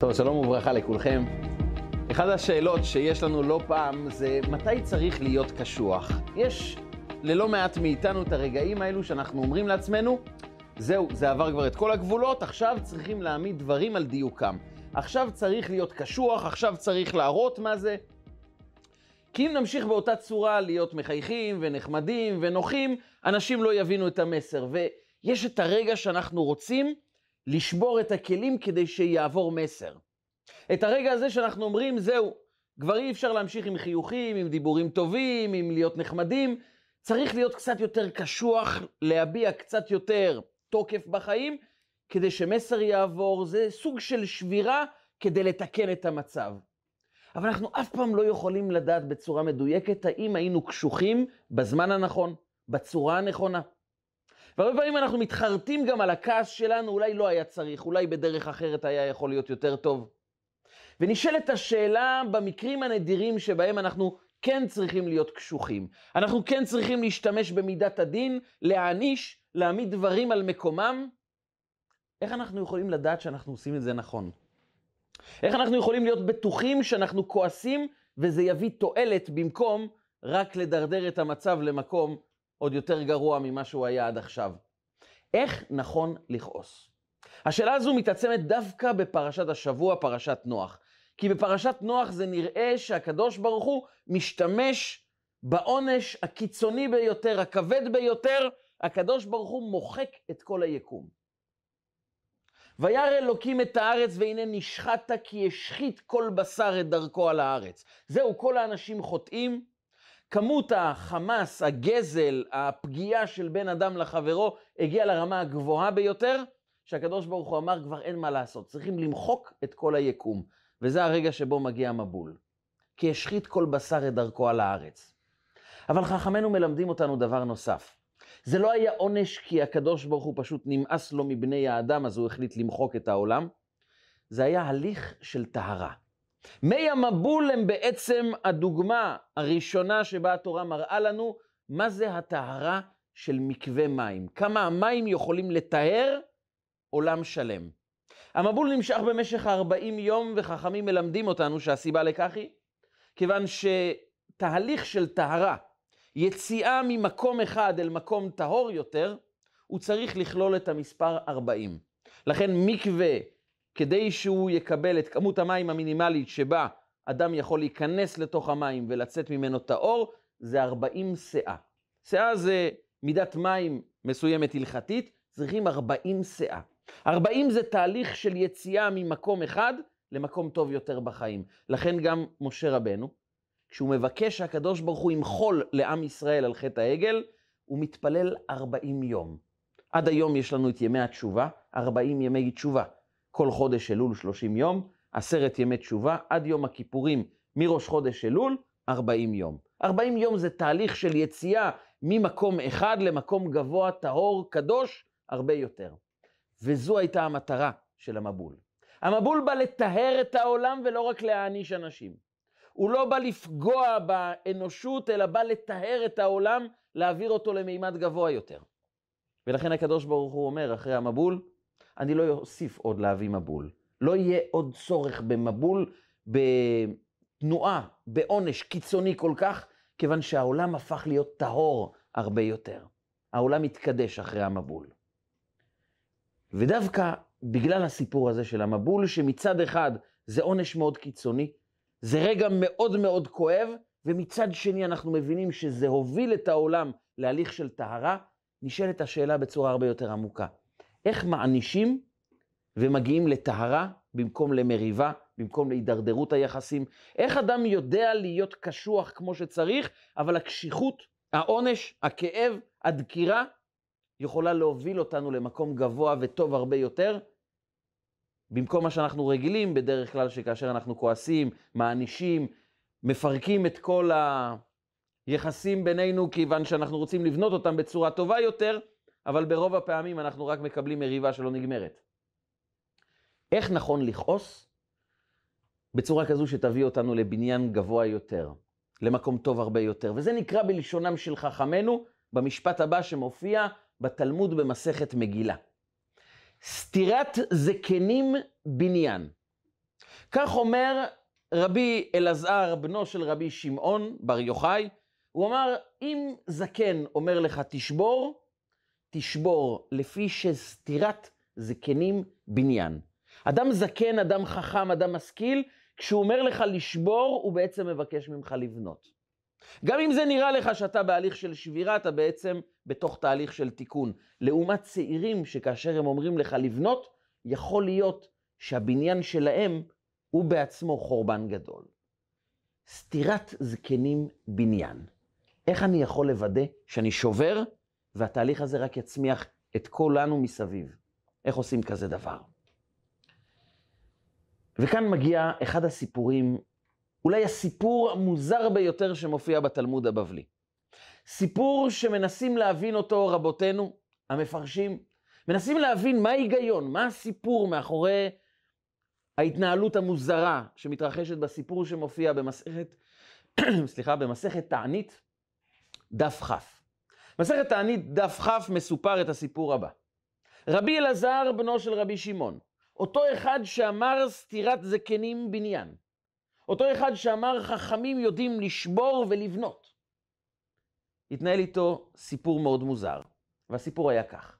טוב, שלום וברכה לכולכם. אחד השאלות שיש לנו לא פעם זה מתי צריך להיות קשוח. יש ללא מעט מאיתנו את הרגעים האלו שאנחנו אומרים לעצמנו, זהו, זה עבר כבר את כל הגבולות, עכשיו צריכים להעמיד דברים על דיוקם. עכשיו צריך להיות קשוח, עכשיו צריך להראות מה זה. כי אם נמשיך באותה צורה להיות מחייכים ונחמדים ונוחים, אנשים לא יבינו את המסר. ויש את הרגע שאנחנו רוצים לשבור את הכלים כדי שיעבור מסר. את הרגע הזה שאנחנו אומרים, זהו, כבר אי אפשר להמשיך עם חיוכים, עם דיבורים טובים, עם להיות נחמדים. צריך להיות קצת יותר קשוח, להביע קצת יותר תוקף בחיים, כדי שמסר יעבור. זה סוג של שבירה כדי לתקן את המצב. אבל אנחנו אף פעם לא יכולים לדעת בצורה מדויקת האם היינו קשוחים בזמן הנכון, בצורה הנכונה. והרבה פעמים אנחנו מתחרטים גם על הכעס שלנו, אולי לא היה צריך, אולי בדרך אחרת היה יכול להיות יותר טוב. ונשאלת השאלה במקרים הנדירים שבהם אנחנו כן צריכים להיות קשוחים. אנחנו כן צריכים להשתמש במידת הדין, להעניש, להעמיד דברים על מקומם. איך אנחנו יכולים לדעת שאנחנו עושים את זה נכון? איך אנחנו יכולים להיות בטוחים שאנחנו כועסים וזה יביא תועלת במקום רק לדרדר את המצב למקום עוד יותר גרוע ממה שהוא היה עד עכשיו? איך נכון לכעוס? השאלה הזו מתעצמת דווקא בפרשת השבוע, פרשת נח. כי בפרשת נח זה נראה שהקדוש ברוך הוא משתמש בעונש הקיצוני ביותר, הכבד ביותר. הקדוש ברוך הוא מוחק את כל היקום. וירא אלוקים את הארץ והנה נשחטה כי השחית כל בשר את דרכו על הארץ. זהו, כל האנשים חוטאים. כמות החמאס, הגזל, הפגיעה של בין אדם לחברו, הגיעה לרמה הגבוהה ביותר, שהקדוש ברוך הוא אמר כבר אין מה לעשות, צריכים למחוק את כל היקום. וזה הרגע שבו מגיע המבול. כי השחית כל בשר את דרכו על הארץ. אבל חכמינו מלמדים אותנו דבר נוסף. זה לא היה עונש כי הקדוש ברוך הוא פשוט נמאס לו מבני האדם, אז הוא החליט למחוק את העולם. זה היה הליך של טהרה. מי המבול הם בעצם הדוגמה הראשונה שבה התורה מראה לנו מה זה הטהרה של מקווה מים. כמה המים יכולים לטהר עולם שלם. המבול נמשך במשך 40 יום וחכמים מלמדים אותנו שהסיבה לכך היא כיוון שתהליך של טהרה, יציאה ממקום אחד אל מקום טהור יותר, הוא צריך לכלול את המספר 40. לכן מקווה, כדי שהוא יקבל את כמות המים המינימלית שבה אדם יכול להיכנס לתוך המים ולצאת ממנו טהור, זה 40 סאה. סאה זה מידת מים מסוימת הלכתית, צריכים 40 סאה. 40 זה תהליך של יציאה ממקום אחד למקום טוב יותר בחיים. לכן גם משה רבנו, כשהוא מבקש שהקדוש ברוך הוא ימחול לעם ישראל על חטא העגל, הוא מתפלל 40 יום. עד היום יש לנו את ימי התשובה, 40 ימי תשובה. כל חודש אלול 30 יום, 10 ימי תשובה, עד יום הכיפורים מראש חודש אלול 40 יום. 40 יום זה תהליך של יציאה ממקום אחד למקום גבוה, טהור, קדוש, הרבה יותר. וזו הייתה המטרה של המבול. המבול בא לטהר את העולם ולא רק להעניש אנשים. הוא לא בא לפגוע באנושות, אלא בא לטהר את העולם, להעביר אותו למימד גבוה יותר. ולכן הקדוש ברוך הוא אומר אחרי המבול, אני לא אוסיף עוד להביא מבול. לא יהיה עוד צורך במבול, בתנועה, בעונש קיצוני כל כך, כיוון שהעולם הפך להיות טהור הרבה יותר. העולם מתקדש אחרי המבול. ודווקא בגלל הסיפור הזה של המבול, שמצד אחד זה עונש מאוד קיצוני, זה רגע מאוד מאוד כואב, ומצד שני אנחנו מבינים שזה הוביל את העולם להליך של טהרה, נשאלת השאלה בצורה הרבה יותר עמוקה. איך מענישים ומגיעים לטהרה במקום למריבה, במקום להידרדרות היחסים? איך אדם יודע להיות קשוח כמו שצריך, אבל הקשיחות, העונש, הכאב, הדקירה, יכולה להוביל אותנו למקום גבוה וטוב הרבה יותר, במקום מה שאנחנו רגילים בדרך כלל שכאשר אנחנו כועסים, מענישים, מפרקים את כל היחסים בינינו, כיוון שאנחנו רוצים לבנות אותם בצורה טובה יותר, אבל ברוב הפעמים אנחנו רק מקבלים מריבה שלא נגמרת. איך נכון לכעוס? בצורה כזו שתביא אותנו לבניין גבוה יותר, למקום טוב הרבה יותר. וזה נקרא בלשונם של חכמינו, במשפט הבא שמופיע בתלמוד במסכת מגילה. סתירת זקנים בניין. כך אומר רבי אלעזר, בנו של רבי שמעון בר יוחאי, הוא אמר, אם זקן אומר לך תשבור, תשבור לפי שסתירת זקנים בניין. אדם זקן, אדם חכם, אדם משכיל, כשהוא אומר לך לשבור, הוא בעצם מבקש ממך לבנות. גם אם זה נראה לך שאתה בהליך של שבירה, אתה בעצם בתוך תהליך של תיקון. לעומת צעירים שכאשר הם אומרים לך לבנות, יכול להיות שהבניין שלהם הוא בעצמו חורבן גדול. סתירת זקנים בניין. איך אני יכול לוודא שאני שובר, והתהליך הזה רק יצמיח את כולנו מסביב? איך עושים כזה דבר? וכאן מגיע אחד הסיפורים, אולי הסיפור המוזר ביותר שמופיע בתלמוד הבבלי. סיפור שמנסים להבין אותו רבותינו, המפרשים, מנסים להבין מה ההיגיון, מה הסיפור מאחורי ההתנהלות המוזרה שמתרחשת בסיפור שמופיע במסכת, במסכת תענית דף חף. מסכת תענית דף חף מסופר את הסיפור הבא. רבי אלעזר בנו של רבי שמעון, אותו אחד שאמר סתירת זקנים בניין, אותו אחד שאמר חכמים יודעים לשבור ולבנות, התנהל איתו סיפור מאוד מוזר, והסיפור היה כך.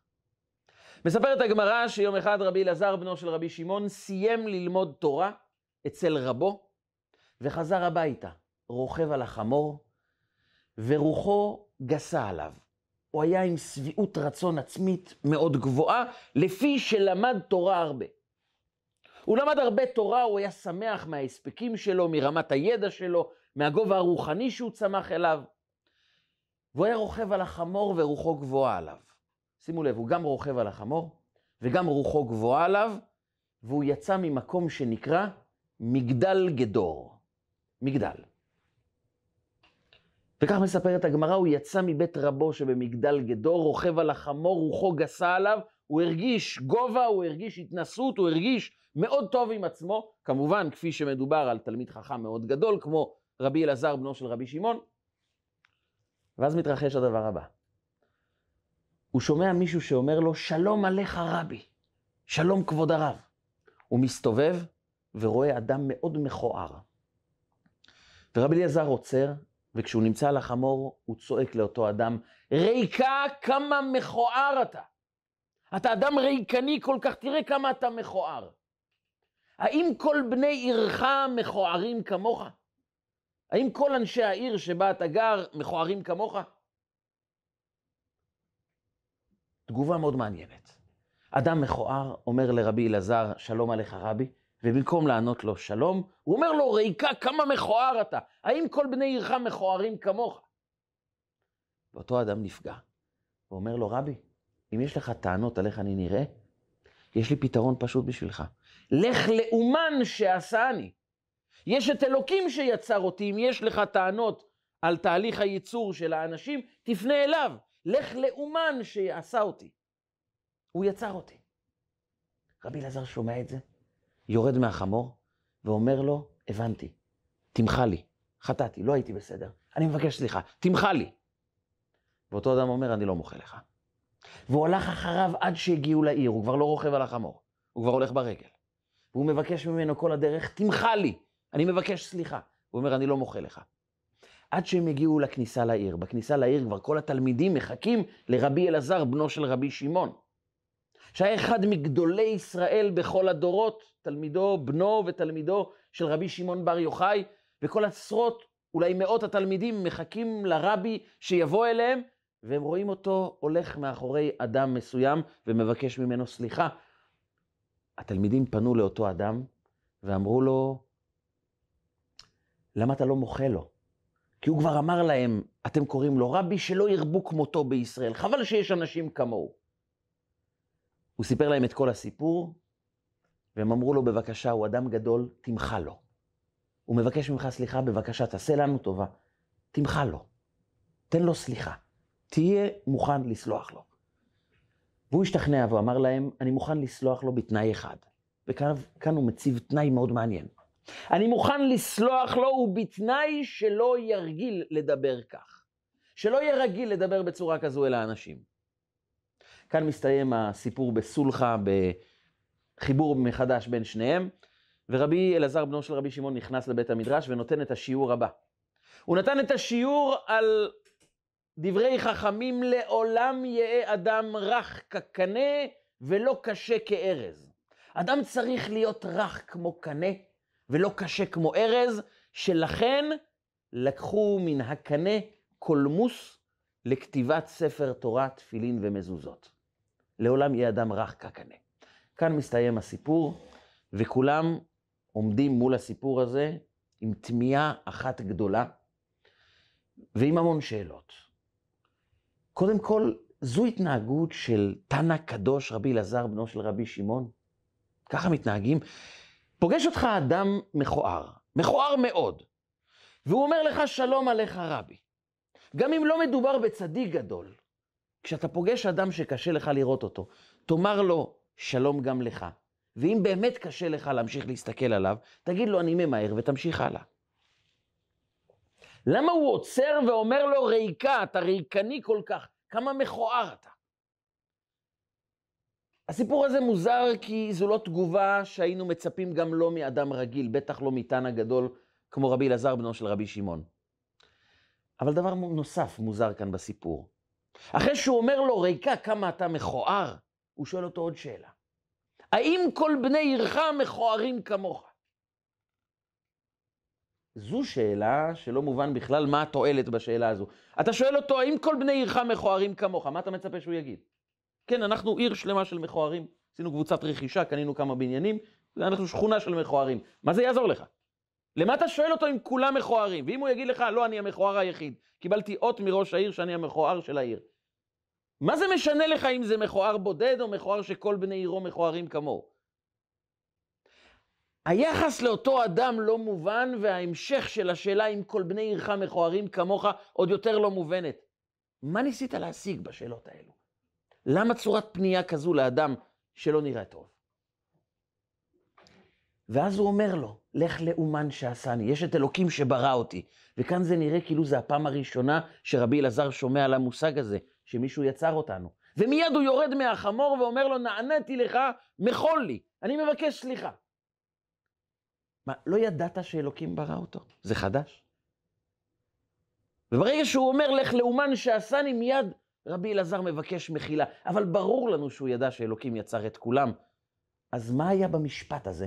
מספרת הגמרא שיום אחד רבי אלעזר בנו של רבי שמעון סיים ללמוד תורה אצל רבו, וחזר הביתה, רוכב על החמור, ורוחו גסה עליו. הוא היה עם שביעות רצון עצמית מאוד גבוהה, לפי שלמד תורה הרבה. הוא למד הרבה תורה, הוא היה שמח מההספקים שלו, מרמת הידע שלו, מהגובה הרוחני שהוא צמח אליו. והוא היה רוכב על החמור ורוחו גבוהה עליו. שימו לב, הוא גם רוכב על החמור וגם רוחו גבוהה עליו, והוא יצא ממקום שנקרא מגדל גדור. מגדל. וכך מספרת הגמרא, הוא יצא מבית רבו שבמגדל גדור, רוכב על החמור, רוחו גסה עליו, הוא הרגיש גובה, הוא הרגיש התנסות, הוא הרגיש מאוד טוב עם עצמו, כמובן כפי שמדובר על תלמיד חכם מאוד גדול, כמו רבי אלעזר בנו של רבי שמעון. ואז מתרחש הדבר הבא. הוא שומע מישהו שאומר לו, שלום עליך רבי, שלום כבוד הרב. הוא מסתובב ורואה אדם מאוד מכוער. ורבי אלעזר עוצר, וכשהוא נמצא על החמור, הוא צועק לאותו אדם, ריקה כמה מכוער אתה. אתה אדם ריקני כל כך, תראה כמה אתה מכוער. האם כל בני עירך מכוערים כמוך? האם כל אנשי העיר שבה אתה גר מכוערים כמוך? תגובה מאוד מעניינת. אדם מכוער אומר לרבי אלעזר, שלום עליך רבי, ובמקום לענות לו שלום, הוא אומר לו, ריקה כמה מכוער אתה, האם כל בני עירך מכוערים כמוך? ואותו אדם נפגע, ואומר לו, רבי, אם יש לך טענות על איך אני נראה, יש לי פתרון פשוט בשבילך. לך לאומן שעשני. יש את אלוקים שיצר אותי, אם יש לך טענות על תהליך הייצור של האנשים, תפנה אליו. לך לאומן שעשה אותי. הוא יצר אותי. רבי אלעזר שומע את זה, יורד מהחמור, ואומר לו, הבנתי, תמחה לי, חטאתי, לא הייתי בסדר, אני מבקש סליחה, תמחה לי. ואותו אדם אומר, אני לא מוחה לך. והוא הלך אחריו עד שהגיעו לעיר, הוא כבר לא רוכב על החמור, הוא כבר הולך ברגל. והוא מבקש ממנו כל הדרך, תמחה לי, אני מבקש סליחה. הוא אומר, אני לא מוחה לך. עד שהם הגיעו לכניסה לעיר. בכניסה לעיר כבר כל התלמידים מחכים לרבי אלעזר, בנו של רבי שמעון, שהיה אחד מגדולי ישראל בכל הדורות, תלמידו, בנו ותלמידו של רבי שמעון בר יוחאי, וכל עשרות, אולי מאות התלמידים מחכים לרבי שיבוא אליהם, והם רואים אותו הולך מאחורי אדם מסוים ומבקש ממנו סליחה. התלמידים פנו לאותו אדם ואמרו לו, למה אתה לא מוחה לו? כי הוא כבר אמר להם, אתם קוראים לו רבי, שלא ירבו כמותו בישראל, חבל שיש אנשים כמוהו. הוא סיפר להם את כל הסיפור, והם אמרו לו, בבקשה, הוא אדם גדול, תמחה לו. הוא מבקש ממך סליחה, בבקשה, תעשה לנו טובה, תמחה לו, תן לו סליחה. תהיה מוכן לסלוח לו. והוא השתכנע ואמר להם, אני מוכן לסלוח לו בתנאי אחד. וכאן הוא מציב תנאי מאוד מעניין. אני מוכן לסלוח לו ובתנאי שלא ירגיל לדבר כך. שלא ירגיל לדבר בצורה כזו אל האנשים. כאן מסתיים הסיפור בסולחה, בחיבור מחדש בין שניהם, ורבי אלעזר בנו של רבי שמעון נכנס לבית המדרש ונותן את השיעור הבא. הוא נתן את השיעור על דברי חכמים: לעולם יהיה אדם רך כקנה ולא קשה כארז. אדם צריך להיות רך כמו קנה ולא קשה כמו ארז, שלכן לקחו מן הקנה קולמוס לכתיבת ספר תורה, תפילין ומזוזות. לעולם יהיה אדם רך כקנה. כאן מסתיים הסיפור, וכולם עומדים מול הסיפור הזה עם תמיהה אחת גדולה ועם המון שאלות. קודם כל, זו התנהגות של תנא קדוש, רבי אלעזר בנו של רבי שמעון? ככה מתנהגים? פוגש אותך אדם מכוער, מכוער מאוד, והוא אומר לך: שלום עליך רבי. גם אם לא מדובר בצדיק גדול, כשאתה פוגש אדם שקשה לך לראות אותו, תאמר לו שלום גם לך. ואם באמת קשה לך להמשיך להסתכל עליו, תגיד לו: אני ממהר, ותמשיך הלאה. למה הוא עוצר ואומר לו: ריקה, אתה ריקני כל כך, כמה מכוער אתה? הסיפור הזה מוזר, כי זו לא תגובה שהיינו מצפים גם לא מאדם רגיל, בטח לא מתנא גדול כמו רבי אלעזר בנו של רבי שמעון. אבל דבר נוסף מוזר כאן בסיפור. אחרי שהוא אומר לו: ריקה, כמה אתה מכוער, הוא שואל אותו עוד שאלה: האם כל בני עירך מכוערים כמוך? זו שאלה שלא מובן בכלל מה התועלת בשאלה הזו. אתה שואל אותו: האם כל בני עירך מכוערים כמוך? מה אתה מצפה שהוא יגיד? כן, אנחנו עיר שלמה של מכוערים, עשינו קבוצת רכישה, קנינו כמה בניינים, אנחנו שכונה של מכוערים. מה זה יעזור לך? למה אתה שואל אותו אם כולם מכוערים? ואם הוא יגיד לך: לא, אני המכוער היחיד, קיבלתי אות מראש העיר שאני המכוער של העיר. מה זה משנה לך אם זה מכוער בודד או מכוער שכל בני עירו מכוערים כמוהו? היחס לאותו אדם לא מובן, וההמשך של השאלה אם כל בני עירך מכוערים כמוך עוד יותר לא מובנת. מה ניסית להשיג בשאלות האלו? למה צורת פנייה כזו לאדם שלא נראה טוב? ואז הוא אומר לו: לך לאומן שעשני, יש את אלוקים שברא אותי. וכאן זה נראה כאילו זה הפעם הראשונה שרבי אלעזר שומע על המושג הזה, שמישהו יצר אותנו. ומיד הוא יורד מהחמור ואומר לו: נענתי לך, מחול לי, אני מבקש סליחה. מה, לא ידעת שאלוקים ברא אותו? זה חדש. וברגע שהוא אומר: לך לאומן שעשני, מיד רבי אלעזר מבקש מחילה. אבל ברור לנו שהוא ידע שאלוקים יצר את כולם. אז מה היה במשפט הזה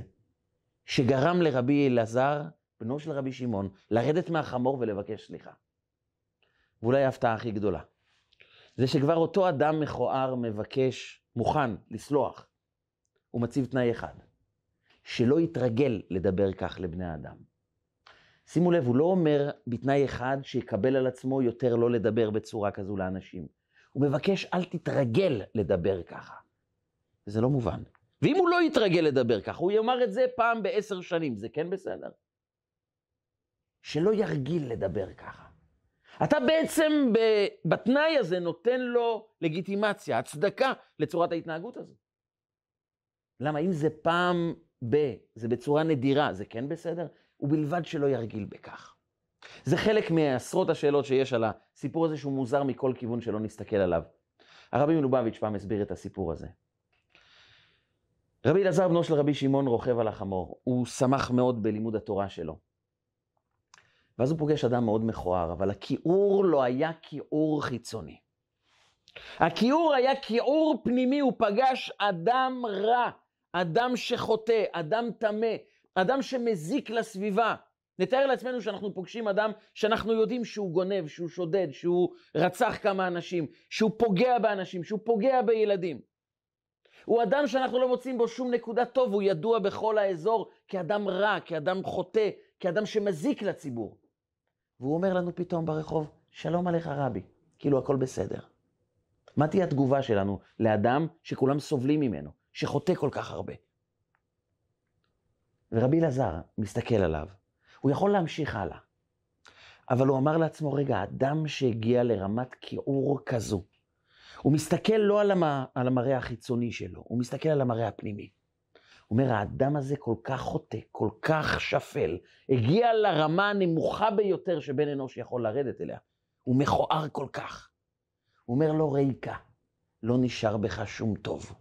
שגרם לרבי אלעזר, בנו של רבי שמעון, לרדת מהחמור ולבקש סליחה? ואולי ההפתעה הכי גדולה, זה שכבר אותו אדם מכוער מבקש, מוכן לסלוח. הוא מציב תנאי אחד: שלא יתרגל לדבר כך לבני האדם. שימו לב, הוא לא אומר בתנאי אחד שיקבל על עצמו יותר לא לדבר בצורה כזו לאנשים. הוא מבקש: אל תתרגל לדבר ככה. וזה לא מובן. ואם הוא לא יתרגל לדבר ככה, הוא יאמר את זה פעם ב10 שנים, זה כן בסדר? שלא ירגיל לדבר ככה. אתה בעצם בתנאי הזה נותן לו לגיטימציה, הצדקה לצורת ההתנהגות הזו. למה? אם זה פעם זה בצורה נדירה, זה כן בסדר? ובלבד שלא ירגיל בכך. זה חלק מעשרות השאלות שיש על הסיפור הזה, שהוא מוזר מכל כיוון שלא נסתכל עליו. הרבי מלובביץ' פעם הסביר את הסיפור הזה. רבי אלעזר בנו של רבי שמעון רוכב על החמור. הוא שמח מאוד בלימוד התורה שלו. ואז הוא פוגש אדם מאוד מכוער, אבל הכיעור לא היה כיעור חיצוני. הכיעור היה כיעור פנימי. הוא פגש אדם רע, אדם שחוטא, אדם טמא, אדם שמזיק לסביבה. נתאר לעצמנו שאנחנו פוגשים אדם שאנחנו יודעים שהוא גונב, שהוא שודד, שהוא רצח כמה אנשים, שהוא פוגע באנשים, שהוא פוגע בילדים. הוא אדם שאנחנו לא מוצאים בו שום נקודה טוב, הוא ידוע בכל האזור כאדם רע, כאדם חוטא, כאדם שמזיק לציבור. והוא אומר לנו פתאום ברחוב: שלום עליך רבי, כאילו הכל בסדר. מה תהיה התגובה שלנו לאדם שכולם סובלים ממנו, שחוטא כל כך הרבה? ורבי אלעזר מסתכל עליו. הוא יכול להמשיך הלאה, אבל הוא אמר לעצמו: רגע, אדם שהגיע לרמת כיעור כזו, הוא מסתכל לא על המראה החיצוני שלו, הוא מסתכל על המראה הפנימי. הוא אומר: האדם הזה כל כך חוטא, כל כך שפל, הגיע לרמה הנמוכה ביותר שבן אנוש יכול לרדת אליה. הוא מכוער כל כך. הוא אומר: לא ריקה, לא נשאר בך שום טוב.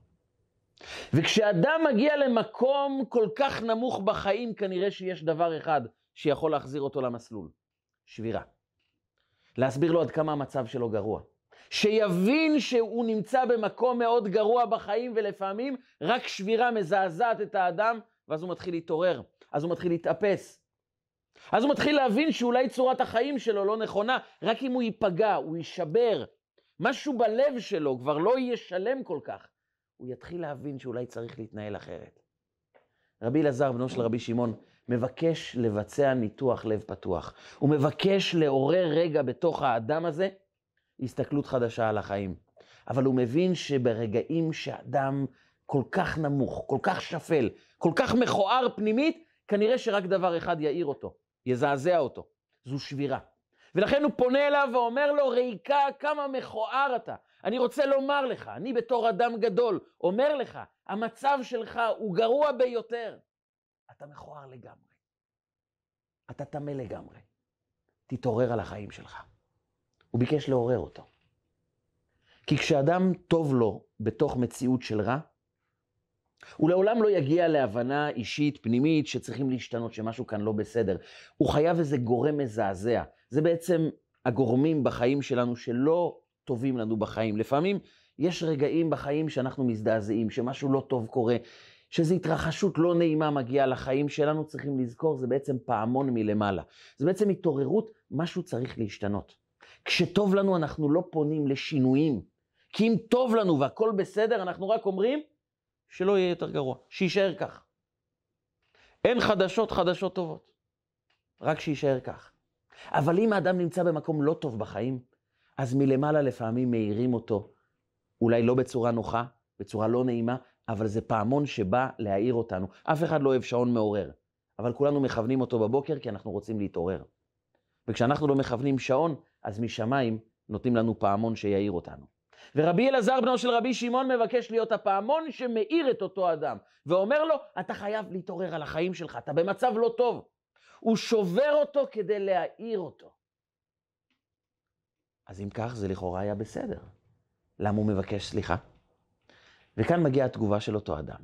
וכשאדם מגיע למקום כל כך נמוך בחיים, כנראה שיש דבר אחד שיכול להחזיר אותו למסלול. שבירה. להסביר לו עד כמה המצב שלו גרוע. שיבין שהוא נמצא במקום מאוד גרוע בחיים, ולפעמים רק שבירה מזעזעת את האדם, ואז הוא מתחיל להתעורר, אז הוא מתחיל להתאפס. אז הוא מתחיל להבין שאולי צורת החיים שלו לא נכונה, רק אם הוא ייפגע, הוא יישבר. משהו בלב שלו כבר לא יהיה שלם כל כך. הוא יתחיל להבין שאולי צריך להתנהל אחרת. רבי אלעזר, בנו של רבי שמעון, מבקש לבצע ניתוח לב פתוח. הוא מבקש לעורר רגע בתוך האדם הזה, הסתכלות חדשה על החיים. אבל הוא מבין שברגעים שאדם כל כך נמוך, כל כך שפל, כל כך מכוער פנימית, כנראה שרק דבר אחד יאיר אותו, יזעזע אותו. זו שבירה. ולכן הוא פונה אליו ואומר לו, ריקה, כמה מכוער אתה. אני רוצה לומר לך, אני בתור אדם גדול, אומר לך, המצב שלך הוא גרוע ביותר. אתה מכוער לגמרי. אתה תמה לגמרי. תתעורר על החיים שלך. הוא ביקש לעורר אותו. כי כשאדם טוב לו בתוך מציאות של רע, הוא לעולם לא יגיע להבנה אישית, פנימית, שצריכים להשתנות, שמשהו כאן לא בסדר. הוא חייב איזה גורם מזעזע. זה בעצם הגורמים בחיים שלנו שלא טובים לנו בחיים. לפעמים יש רגעים בחיים שאנחנו מזדעזעים, שמשהו לא טוב קורה, שזו התרחשות לא נעימה מגיעה לחיים שלנו, צריכים לזכור, זה בעצם פעמון מלמעלה. זה בעצם התעוררות, משהו צריך להשתנות. כשטוב לנו אנחנו לא פונים לשינויים, כי אם טוב לנו והכל בסדר, אנחנו רק אומרים, שלא יהיה יותר גרוע, שישאר כך. אין חדשות טובות, רק שישאר כך. אבל אם האדם נמצא במקום לא טוב בחיים, אז מלמעלה לפעמים מאירים אותו, אולי לא בצורה נוחה, בצורה לא נעימה, אבל זה פעמון שבא להעיר אותנו. אף אחד לא אוהב שעון מעורר, אבל כולנו מכוונים אותו בבוקר כי אנחנו רוצים להתעורר. וכשאנחנו לא מכוונים שעון, אז משמיים נותנים לנו פעמון שיעיר אותנו. ורבי אלעזר בנו של רבי שמעון מבקש להיות הפעמון שמאיר את אותו אדם, ואומר לו, אתה חייב להתעורר על החיים שלך, אתה במצב לא טוב. הוא שובר אותו כדי להאיר אותו. אז אם כך, זה לכאורה היה בסדר. למה הוא מבקש סליחה? וכאן מגיעה התגובה של אותו אדם.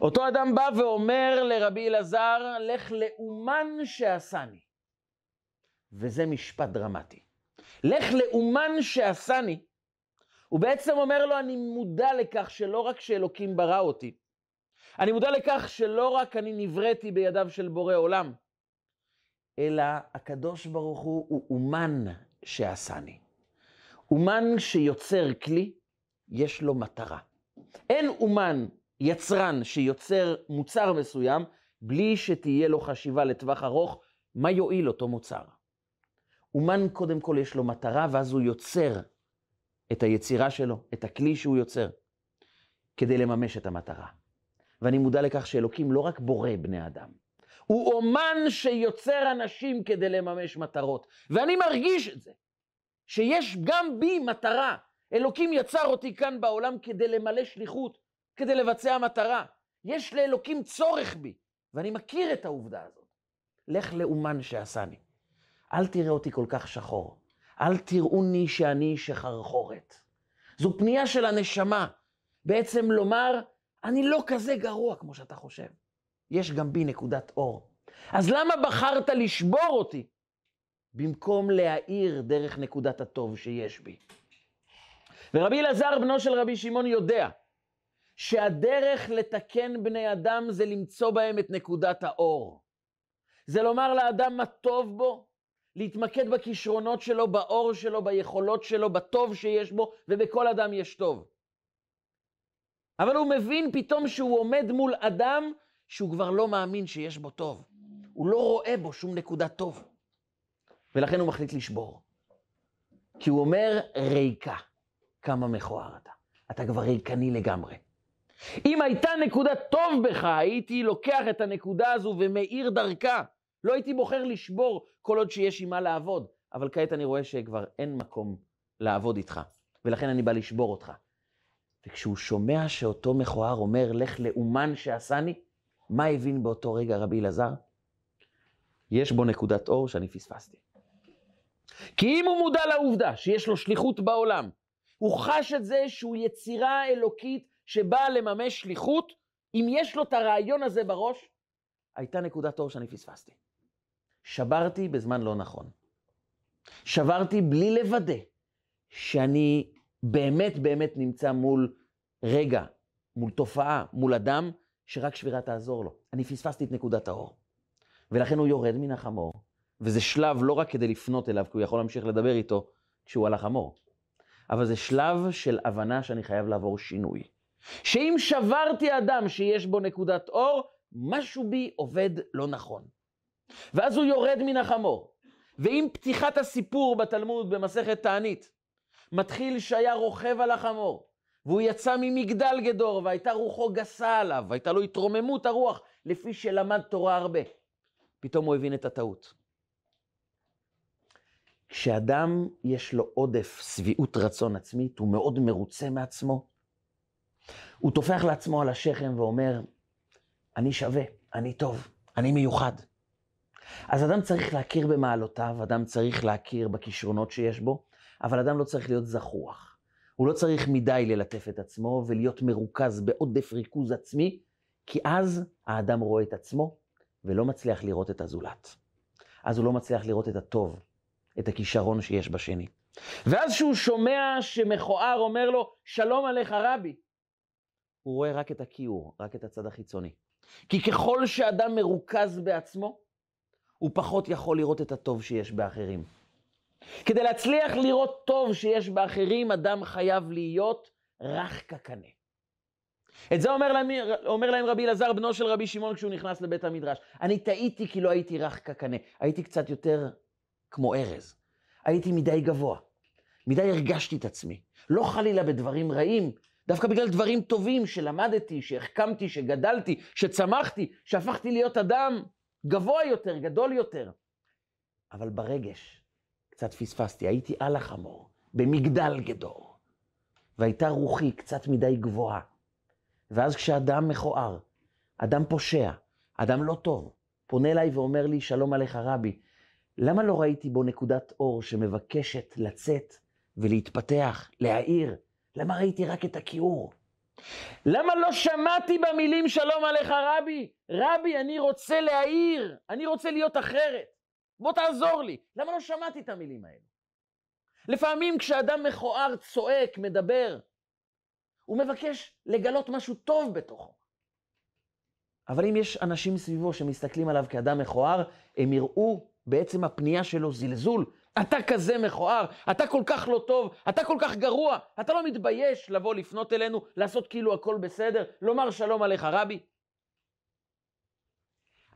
אותו אדם בא ואומר לרבי אלעזר, לך לאומן שעשני. וזה משפט דרמטי. לך לאומן שעשני. הוא בעצם אומר לו, אני מודע לכך שלא רק שאלוקים ברא אותי. אני מודע לכך שלא רק אני נבראתי בידיו של בורא עולם, אלא הקדוש ברוך הוא אומן שעשני. אומן שיוצר כלי, יש לו מטרה. אין אומן יצרן שיוצר מוצר מסוים, בלי שתהיה לו חשיבה לטווח ארוך, מה יועיל אותו מוצר. אומן קודם כל יש לו מטרה, ואז הוא יוצר את היצירה שלו, את הכלי שהוא יוצר, כדי לממש את המטרה. ואני מודע לכך שאלוקים לא רק בורא בני אדם, הוא אומן שיוצר אנשים כדי לממש מטרות. ואני מרגיש את זה, שיש גם בי מטרה. אלוקים יצר אותי כאן בעולם כדי למלא שליחות, כדי לבצע מטרה. יש לאלוקים צורך בי, ואני מכיר את העובדה הזאת. לך לאומן שעשני. אל תראה אותי כל כך שחור. אל תראוני שאני שחרחורת. זו פנייה של הנשמה. בעצם לומר, אני לא כזה גרוע כמו שאתה חושב. יש גם בי נקודת אור. אז למה בחרת לשבור אותי? במקום להאיר דרך נקודת הטוב שיש בי. ורבי אלעזר בנו של רבי שמעון יודע, שהדרך לתקן בני אדם זה למצוא בהם את נקודת האור. זה לומר לאדם מה טוב בו, להתמקד בכישרונות שלו, באור שלו, ביכולות שלו, בטוב שיש בו, ובכל אדם יש טוב. אבל הוא מבין פתאום שהוא עומד מול אדם שהוא כבר לא מאמין שיש בו טוב. הוא לא רואה בו שום נקודה טוב. ולכן הוא מחליט לשבור. כי הוא אומר, ריקה, כמה מכוער אתה. אתה כבר ריקני לגמרי. אם הייתה נקודה טוב בך, הייתי לוקח את הנקודה הזו ומאיר דרכה. לא הייתי בוחר לשבור כל עוד שיש עם מה לעבוד, אבל כעת אני רואה שכבר אין מקום לעבוד איתך, ולכן אני בא לשבור אותך. וכשהוא שומע שאותו מכוער אומר, לך לאומן שעשני, מה הבין באותו רגע רבי אלעזר? יש בו נקודת אור שאני פספסתי. כי אם הוא מודע לעובדה שיש לו שליחות בעולם, הוא חש את זה שהוא יצירה אלוקית שבאה לממש שליחות, אם יש לו את הרעיון הזה בראש, הייתה נקודת אור שאני פספסתי. שברתי בזמן לא נכון. שברתי בלי לוודא שאני באמת נמצא מול רגע, מול תופעה, מול אדם, שרק שבירה תעזור לו. אני פספסתי את נקודת האור. ולכן הוא יורד מן החמור, וזה שלב לא רק כדי לפנות אליו, כי הוא יכול להמשיך לדבר איתו כשהוא על החמור. אבל זה שלב של הבנה שאני חייב לעבור שינוי. שאם שברתי אדם שיש בו נקודת אור, משהו בי עובד לא נכון. ואז הוא יורד מן החמור. ועם פתיחת הסיפור בתלמוד במסכת תענית, מתחיל שהיה רוכב על החמור, והוא יצא ממגדל גדור, והייתה רוחו גסה עליו, והייתה לו התרוממות הרוח, לפי שלמד תורה הרבה. פתאום הוא הבין את הטעות. כשאדם יש לו עודף סביעות רצון עצמית, הוא מאוד מרוצה מעצמו, הוא תופח לעצמו על השכם ואומר, אני שווה, אני טוב, אני מיוחד. אז אדם צריך להכיר במעלותיו, אדם צריך להכיר בכישרונות שיש בו, אבל אדם לא צריך להיות זחוח. הוא לא צריך מדי ללטף את עצמו ולהיות מרוכז בעודף ריכוז עצמי, כי אז האדם רואה את עצמו ולא מצליח לראות את הזולת. אז הוא לא מצליח לראות את הטוב, את הכישרון שיש בשני. ואז שהוא שומע שמכוער אומר לו, שלום עליך רבי, הוא רואה רק את הכיעור, רק את הצד החיצוני. כי ככל שאדם מרוכז בעצמו, הוא פחות יכול לראות את הטוב שיש באחרים. כדי להצליח לראות טוב שיש באחרים, אדם חייב להיות רך כקנה. את זה אומר להם רבי אלעזר, בנו של רבי שמעון, כשהוא נכנס לבית המדרש. אני טעיתי כי לא הייתי רך כקנה, הייתי קצת יותר כמו ארז. הייתי מדי גבוה, מדי הרגשתי את עצמי. לא חלילה בדברים רעים, דווקא בגלל דברים טובים שלמדתי, שהחכמתי, שגדלתי, שצמחתי, שהפכתי להיות אדם גבוה יותר, גדול יותר. אבל ברגש, קצת פספסתי, הייתי על החמור, במגדל גדור, והייתה רוחי קצת מדי גבוהה. ואז כשאדם מכוער, אדם פושע, אדם לא טוב, פונה אליי ואומר לי, שלום עליך רבי, למה לא ראיתי בו נקודת אור שמבקשת לצאת ולהתפתח, להאיר? למה ראיתי רק את הכיעור? למה לא שמעתי במילים שלום עליך רבי? רבי, אני רוצה להאיר, אני רוצה להיות אחרת. בוא תעזור לי. למה לא שמעתי את המילים האלה? לפעמים כשאדם מכוער, צועק, מדבר, הוא מבקש לגלות משהו טוב בתוכו. אבל אם יש אנשים סביבו שמסתכלים עליו כאדם מכוער, הם יראו בעצם הפנייה שלו זלזול. אתה כזה מכוער, אתה כל כך לא טוב, אתה כל כך גרוע, אתה לא מתבייש לבוא לפנות אלינו, לעשות כאילו הכל בסדר, לומר שלום עליך רבי.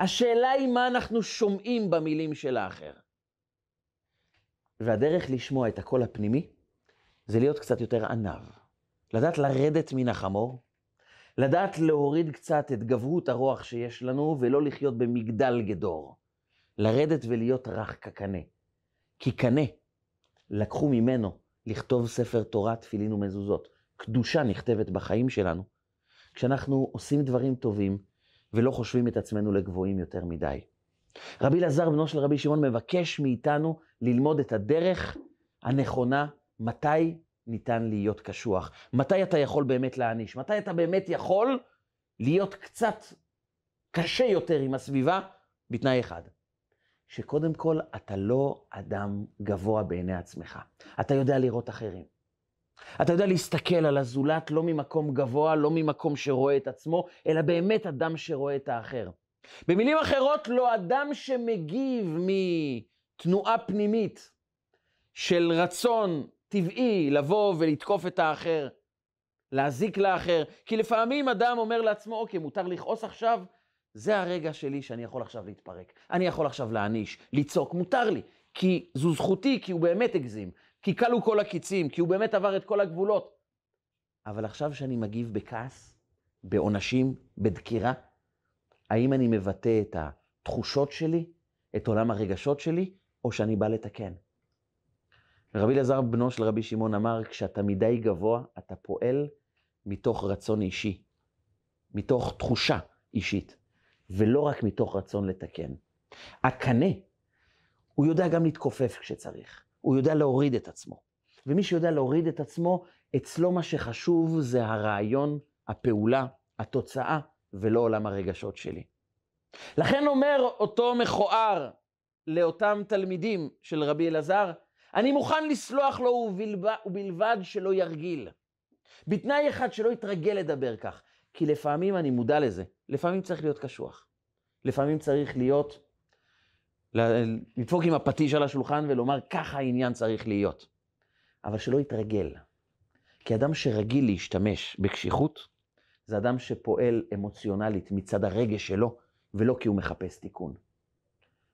השאלה היא מה אנחנו שומעים במילים של האחר. והדרך לשמוע את הקול הפנימי, זה להיות קצת יותר ענב. לדעת לרדת מן החמור, לדעת להוריד קצת את גבהות הרוח שיש לנו, ולא לחיות במגדל גדור. לרדת ולהיות רך כקנה. כי קנה, לקחו ממנו לכתוב ספר תורה, תפילין ומזוזות. קדושה נכתבת בחיים שלנו, כשאנחנו עושים דברים טובים ולא חושבים את עצמנו לגבוהים יותר מדי. רבי אלעזר בנו של רבי שמעון מבקש מאיתנו ללמוד את הדרך הנכונה, מתי ניתן להיות קשוח, מתי אתה יכול באמת להעניש, מתי אתה באמת יכול להיות קצת קשה יותר עם הסביבה, בתנאי אחד. שקודם כל אתה לא אדם גבוה בעיני עצמך. אתה יודע לראות אחרים. אתה יודע להסתכל על הזולת לא ממקום גבוה, לא ממקום שרואה את עצמו, אלא באמת אדם שרואה את האחר. במילים אחרות, לא אדם שמגיב מתנועה פנימית של רצון טבעי לבוא ולתקוף את האחר, להזיק לאחר. כי לפעמים אדם אומר לעצמו, אוקיי, מותר לכעוס עכשיו, זה הרגע שלי שאני יכול עכשיו להתפרק. אני יכול עכשיו להעניש, ליצוק, מותר לי. כי זו זכותי, כי הוא באמת הגזים. כי קלו כל הקיצים, כי הוא באמת עבר את כל הגבולות. אבל עכשיו שאני מגיב בכעס, בעונשים, בדקירה, האם אני מבטא את התחושות שלי, את עולם הרגשות שלי, או שאני בא לתקן? רבי אלעזר בנו של רבי שמעון אמר, כשאתה מדי גבוה, אתה פועל מתוך רצון אישי, מתוך תחושה אישית. ולא רק מתוך רצון לתקן. הקנה, הוא יודע גם להתכופף כשצריך. הוא יודע להוריד את עצמו. ומי שיודע להוריד את עצמו, אצלו מה שחשוב זה הרעיון הפעולה, התוצאה, ולא עולם הרגשות שלי. לכן אומר אותו מכוער לאותם תלמידים של רבי אלעזר, אני מוכן לסלוח לו ובלבד שלא ירגיל. בתנאי אחד שלא יתרגל לדבר כך, כי לפעמים אני מודע לזה, לפעמים צריך להיות קשוח. לפעמים צריך להיות, לדפוק עם הפטיש על השולחן ולומר ככה העניין צריך להיות. אבל שלא יתרגל. כי אדם שרגיל להשתמש בקשיחות, זה אדם שפועל אמוציונלית מצד הרגש שלו, ולא כי הוא מחפש תיקון.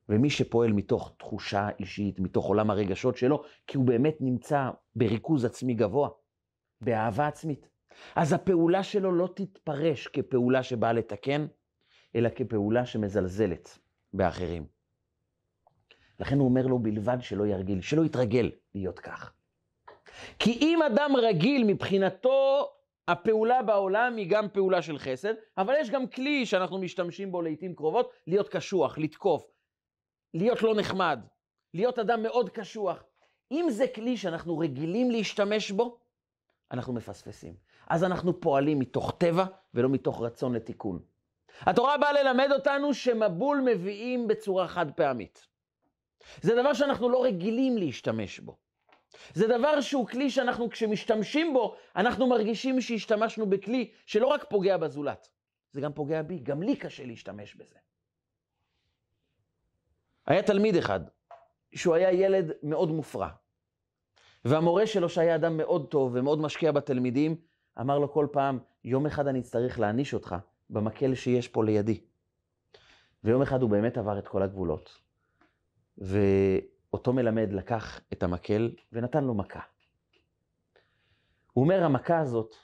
ומי שפועל מתוך תחושה אישית, מתוך עולם הרגשות שלו, כי הוא באמת נמצא בריכוז עצמי גבוה, באהבה עצמית. אז הפעולה שלו לא תתפרש כפעולה שבאה לתקן, אלא כפעולה שמזלזלת באחרים. לכן הוא אומר לו בלבד שלא ירגיל, שלא יתרגל להיות כך. כי אם אדם רגיל מבחינתו, הפעולה בעולם היא גם פעולה של חסד, אבל יש גם כלי שאנחנו משתמשים בו לעתים קרובות, להיות קשוח, לתקוף, להיות לא נחמד, להיות אדם מאוד קשוח. אם זה כלי שאנחנו רגילים להשתמש בו, אנחנו מפספסים. אז אנחנו פועלים מתוך טבע ולא מתוך רצון לתיקון. התורה באה ללמד אותנו שמבול מביאים בצורה חד פעמית. זה דבר שאנחנו לא רגילים להשתמש בו. זה דבר שהוא כלי שאנחנו כשמשתמשים בו, אנחנו מרגישים שהשתמשנו בכלי שלא רק פוגע בזולת, זה גם פוגע בי, גם לי קשה להשתמש בזה. היה תלמיד אחד, שהוא היה ילד מאוד מופרע, והמורה שלו שהיה אדם מאוד טוב ומאוד משקיע בתלמידים, אמר לו כל פעם, יום אחד אני אצטרך להעניש אותך במקל שיש פה לידי. ויום אחד הוא באמת עבר את כל הגבולות, אותו מלמד לקח את המקל ונתן לו מכה. הוא אומר, המכה הזאת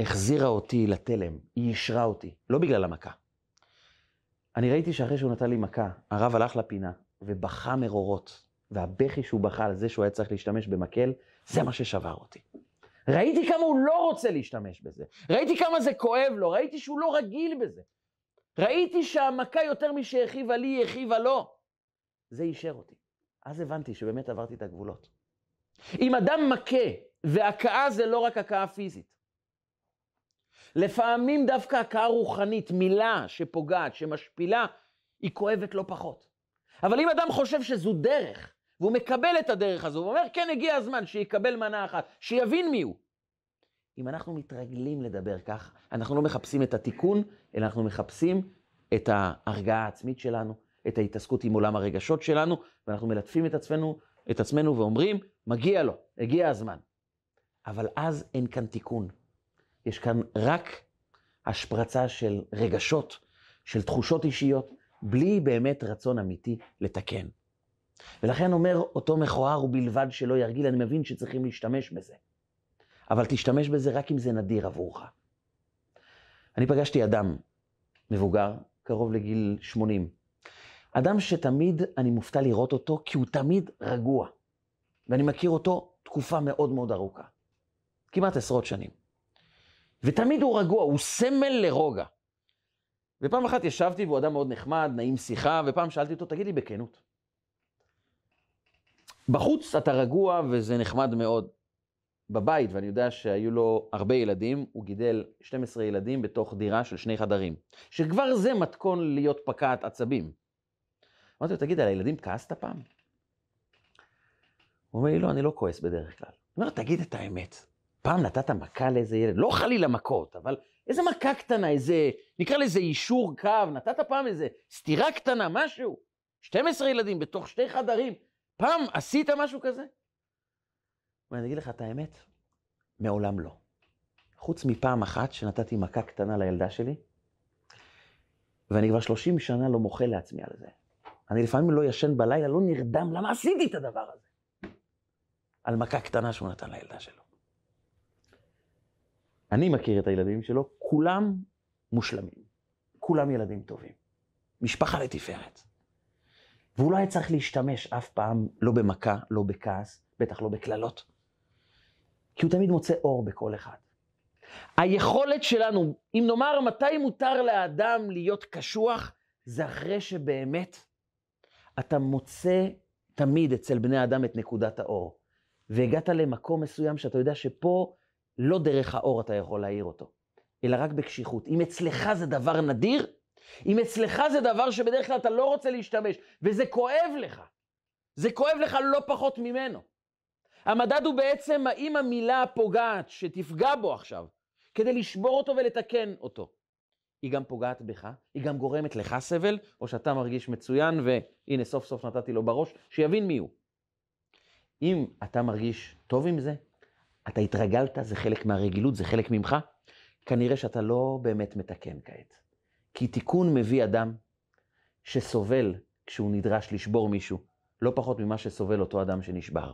החזירה אותי לתלם, היא ישרה אותי, לא בגלל המכה. אני ראיתי שאחרי שהוא נתן לי מכה, הרב הלך לפינה ובכה מרורות, והבכי שהוא בכה על זה שהוא היה צריך להשתמש במקל, זה מה ששבר אותי. ראיתי כמה הוא לא רוצה להשתמש בזה, ראיתי כמה זה כואב לו, ראיתי שהוא לא רגיל בזה. ראיתי שהמכה יותר משהכיבה לי, היא הכיבה לו. זה ישר אותי. אז הבנתי שבאמת עברתי את הגבולות. אם אדם מכה, והכאה זה לא רק הכאה פיזית. לפעמים דווקא הכאה רוחנית, מילה שפוגעת, שמשפילה, היא כואבת לא פחות. אבל אם אדם חושב שזו דרך, והוא מקבל את הדרך הזו, הוא אומר, כן, הגיע הזמן שיקבל מנה אחת, שיבין מי הוא. אם אנחנו מתרגלים לדבר כך, אנחנו לא מחפשים את התיקון, אלא אנחנו מחפשים את ההרגעה העצמית שלנו, את ההתעסקות עם עולם הרגשות שלנו, ואנחנו מלטפים את עצמנו ואומרים, מגיע לו, הגיע הזמן. אבל אז אין כאן תיקון. יש כאן רק השפרצה של רגשות, של תחושות אישיות, בלי באמת רצון אמיתי לתקן. ולכן אומר אותו מכוער ובלבד שלא ירגיל, אני מבין שצריכים להשתמש בזה. אבל תשתמש בזה רק אם זה נדיר עבורך. אני פגשתי אדם מבוגר, קרוב לגיל 80, אדם שתמיד אני מופתע לראות אותו, כי הוא תמיד רגוע. ואני מכיר אותו תקופה מאוד מאוד ארוכה. כמעט עשרות שנים. ותמיד הוא רגוע, הוא סמל לרוגע. ופעם אחת ישבתי, והוא אדם מאוד נחמד, נעים שיחה, ופעם שאלתי אותו, תגיד לי בכנות. בחוץ אתה רגוע וזה נחמד מאוד. בבית, ואני יודע שהיו לו הרבה ילדים, הוא גידל 12 ילדים בתוך דירה של 2 חדרים. שכבר זה מתכון להיות פקעת עצבים. אמרתי לו, תגיד, על הילדים כעסת פעם? הוא אומר לי, לא, אני לא כועס בדרך כלל. הוא אומר, תגיד את האמת. פעם נתת מכה לאיזה ילד, לא חלילה מכות, אבל איזה מכה קטנה, איזה, נקרא לזה אישור קו, נתת פעם איזה סתירה קטנה, משהו. 12 ילדים בתוך 2 חדרים, פעם עשית משהו כזה? אני אגיד לך את האמת, מעולם לא. חוץ מפעם אחת שנתתי מכה קטנה לילדה שלי, ואני כבר 30 שנה לא מוכל לעצמי על זה. אני לפעמים לא ישן בלילה, לא נרדם, למה עשיתי את הדבר הזה? על מכה קטנה שהוא נתן לילדה שלו. אני מכיר את הילדים שלו, כולם מושלמים. כולם ילדים טובים. משפחה לתפארת. והוא לא היה צריך להשתמש אף פעם, לא במכה, לא בכעס, בטח לא בקללות. כי הוא תמיד מוצא אור בכל אחד. היכולת שלנו, אם נאמר מתי מותר לאדם להיות קשוח, זה אחרי שבאמת אתה מוצא תמיד אצל בני האדם את נקודת האור. והגעת למקום מסוים שאתה יודע שפה לא דרך האור אתה יכול להאיר אותו, אלא רק בקשיחות. אם אצלך זה דבר נדיר, אם אצלך זה דבר שבדרך כלל אתה לא רוצה להשתמש, וזה כואב לך, זה כואב לך לא פחות ממנו. המדד הוא בעצם האם המילה הפוגעת שתפגע בו עכשיו, כדי לשבור אותו ולתקן אותו, היא גם פוגעת בך, היא גם גורמת לך סבל, או שאתה מרגיש מצוין, והנה סוף סוף נתתי לו בראש, שיבין מי הוא. אם אתה מרגיש טוב עם זה, אתה התרגלת, זה חלק מהרגילות, זה חלק ממך, כנראה שאתה לא באמת מתקן כעת. כי תיקון מביא אדם שסובל כשהוא נדרש לשבור מישהו, לא פחות ממה שסובל אותו אדם שנשבר.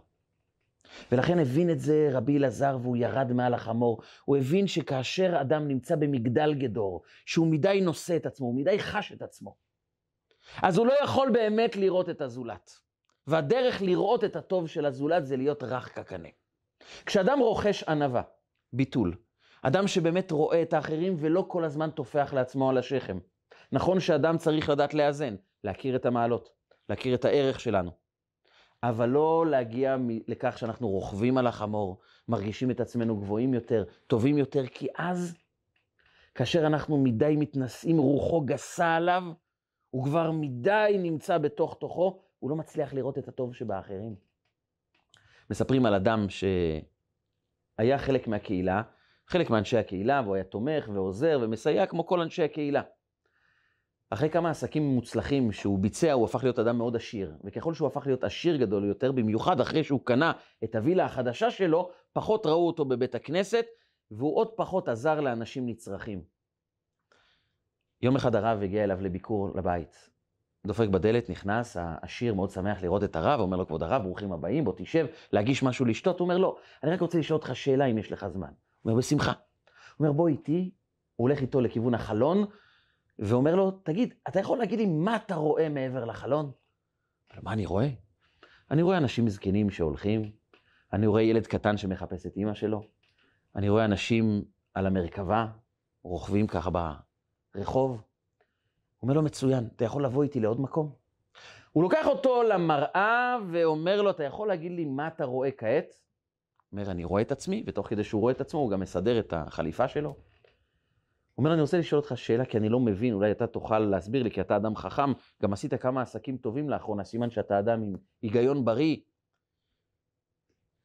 ולכן הבין את זה רבי אלעזר והוא ירד מעל החמור. הוא הבין שכאשר אדם נמצא במגדל גדור, שהוא מדי נושא את עצמו, הוא מדי חש את עצמו, אז הוא לא יכול באמת לראות את הזולת. והדרך לראות את הטוב של הזולת זה להיות רך כקנה. כשאדם רוכש ענווה, ביטול, אדם שבאמת רואה את האחרים ולא כל הזמן תופח לעצמו על השכם. נכון שאדם צריך לדעת לאזן, להכיר את המעלות, להכיר את הערך שלנו. אבל לא להגיע לכך שאנחנו רוכבים על החמור, מרגישים את עצמנו גבוהים יותר, טובים יותר, כי אז, כאשר אנחנו מדי מתנסים, רוחו גסה עליו, הוא כבר מדי נמצא בתוך תוכו, הוא לא מצליח לראות את הטוב שבאחרים. מספרים על אדם שהיה חלק מהקהילה, חלק מאנשי הקהילה, והוא היה תומך ועוזר ומסייע כמו כל אנשי הקהילה. אחרי כמה עסקים מוצלחים שהוא ביצע, הוא הפך להיות אדם מאוד עשיר. וככל שהוא הפך להיות עשיר גדול יותר, במיוחד אחרי שהוא קנה את הווילה החדשה שלו, פחות ראו אותו בבית הכנסת, והוא עוד פחות עזר לאנשים נצרכים. יום אחד הרב הגיע אליו לביקור לבית. דופק בדלת, נכנס, העשיר מאוד שמח לראות את הרב, אומר לו, כבוד הרב, ברוכים הבאים, בוא תשב, להגיש משהו לשתות. הוא אומר, לא, אני רק רוצה לשאול אותך שאלה אם יש לך זמן. הוא אומר, בשמחה. הוא אומר, בוא איתי, הוא הולך איתו לכיוון החלון, ואומר לו, תגיד, אתה יכול להגיד לי מה אתה רואה מעבר לחלון? אבל מה אני רואה? אני רואה אנשים זקנים שהולכים, אני רואה ילד קטן שמחפש את אמא שלו, אני רואה אנשים על המרכבה, רוכבים ככה ברחוב. הוא אומר לו, מצוין, אתה יכול לבוא איתי לעוד מקום? הוא לוקח אותו למראה ואומר לו, אתה יכול להגיד לי מה אתה רואה כעת? הוא אומר, אני רואה את עצמי, ותוך כדי שהוא רואה את עצמו, הוא גם מסדר את החליפה שלו. הוא אומר, אני רוצה לשאול אותך שאלה, כי אני לא מבין, אולי אתה תוכל להסביר לי, כי אתה אדם חכם, גם עשית כמה עסקים טובים לאחרונה, סימן שאתה אדם עם היגיון בריא.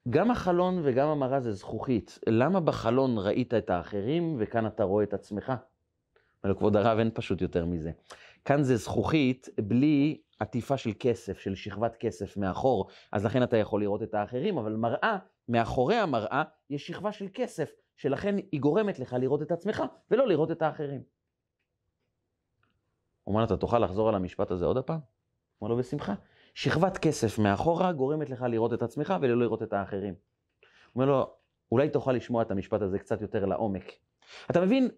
גם החלון וגם המראה זה זכוכית. למה בחלון ראית את האחרים, וכאן אתה רואה את עצמך? אבל כבוד הרב, אין פשוט יותר מזה. כאן זה זכוכית בלי עטיפה של כסף, של שכבת כסף מאחור, אז לכן אתה יכול לראות את האחרים, אבל מראה, מאחורי המראה, יש שכבה של כסף, שלכן היא גורמת לך לראות את עצמך, ולא לראות את האחרים. הוא אומר, אתה תוכל לחזור על המשפט הזה עוד הפעם? הוא אומר לו, בשמחה. שכבת כסף מאחורה גורמת לך לראות את עצמך, ולא לראות את האחרים. הוא אומר לו, אולי תוכל לשמוע את המשפט הזה קצת יותר לעומק. אתה מבין,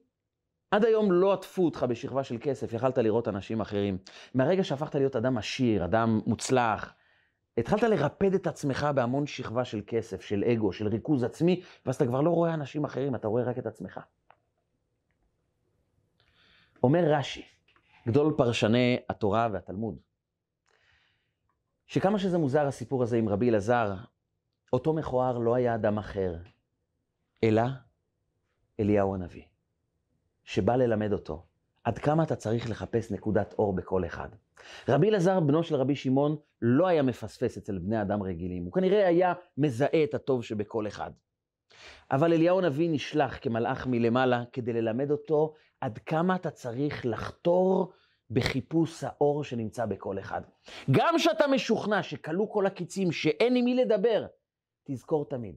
עד היום לא עטפו אותך בשכבה של כסף, יכלת לראות אנשים אחרים. מהרגע שהפכת להיות אדם עשיר, אדם מוצלח, התחלת לרפד את עצמך בהמון שכבה של כסף, של אגו, של ריכוז עצמי, ואז אתה כבר לא רואה אנשים אחרים, אתה רואה רק את עצמך. אומר רש"י, גדול פרשני התורה והתלמוד, שכמה שזה מוזר הסיפור הזה עם רבי אלעזר, אותו מכוער לא היה אדם אחר, אלא אליהו הנביא, שבא ללמד אותו עד כמה אתה צריך לחפש נקודת אור בכל אחד. רבי אלעזר, בנו של רבי שמעון, לא היה מפספס אצל בני אדם רגילים. הוא כנראה היה מזהה את הטוב שבכל אחד. אבל אליהו הנביא נשלח כמלאך מלמעלה כדי ללמד אותו עד כמה אתה צריך לחתור בחיפוש האור שנמצא בכל אחד. גם שאתה משוכנע שכלו כל הקיצים, שאין עם מי לדבר, תזכור תמיד.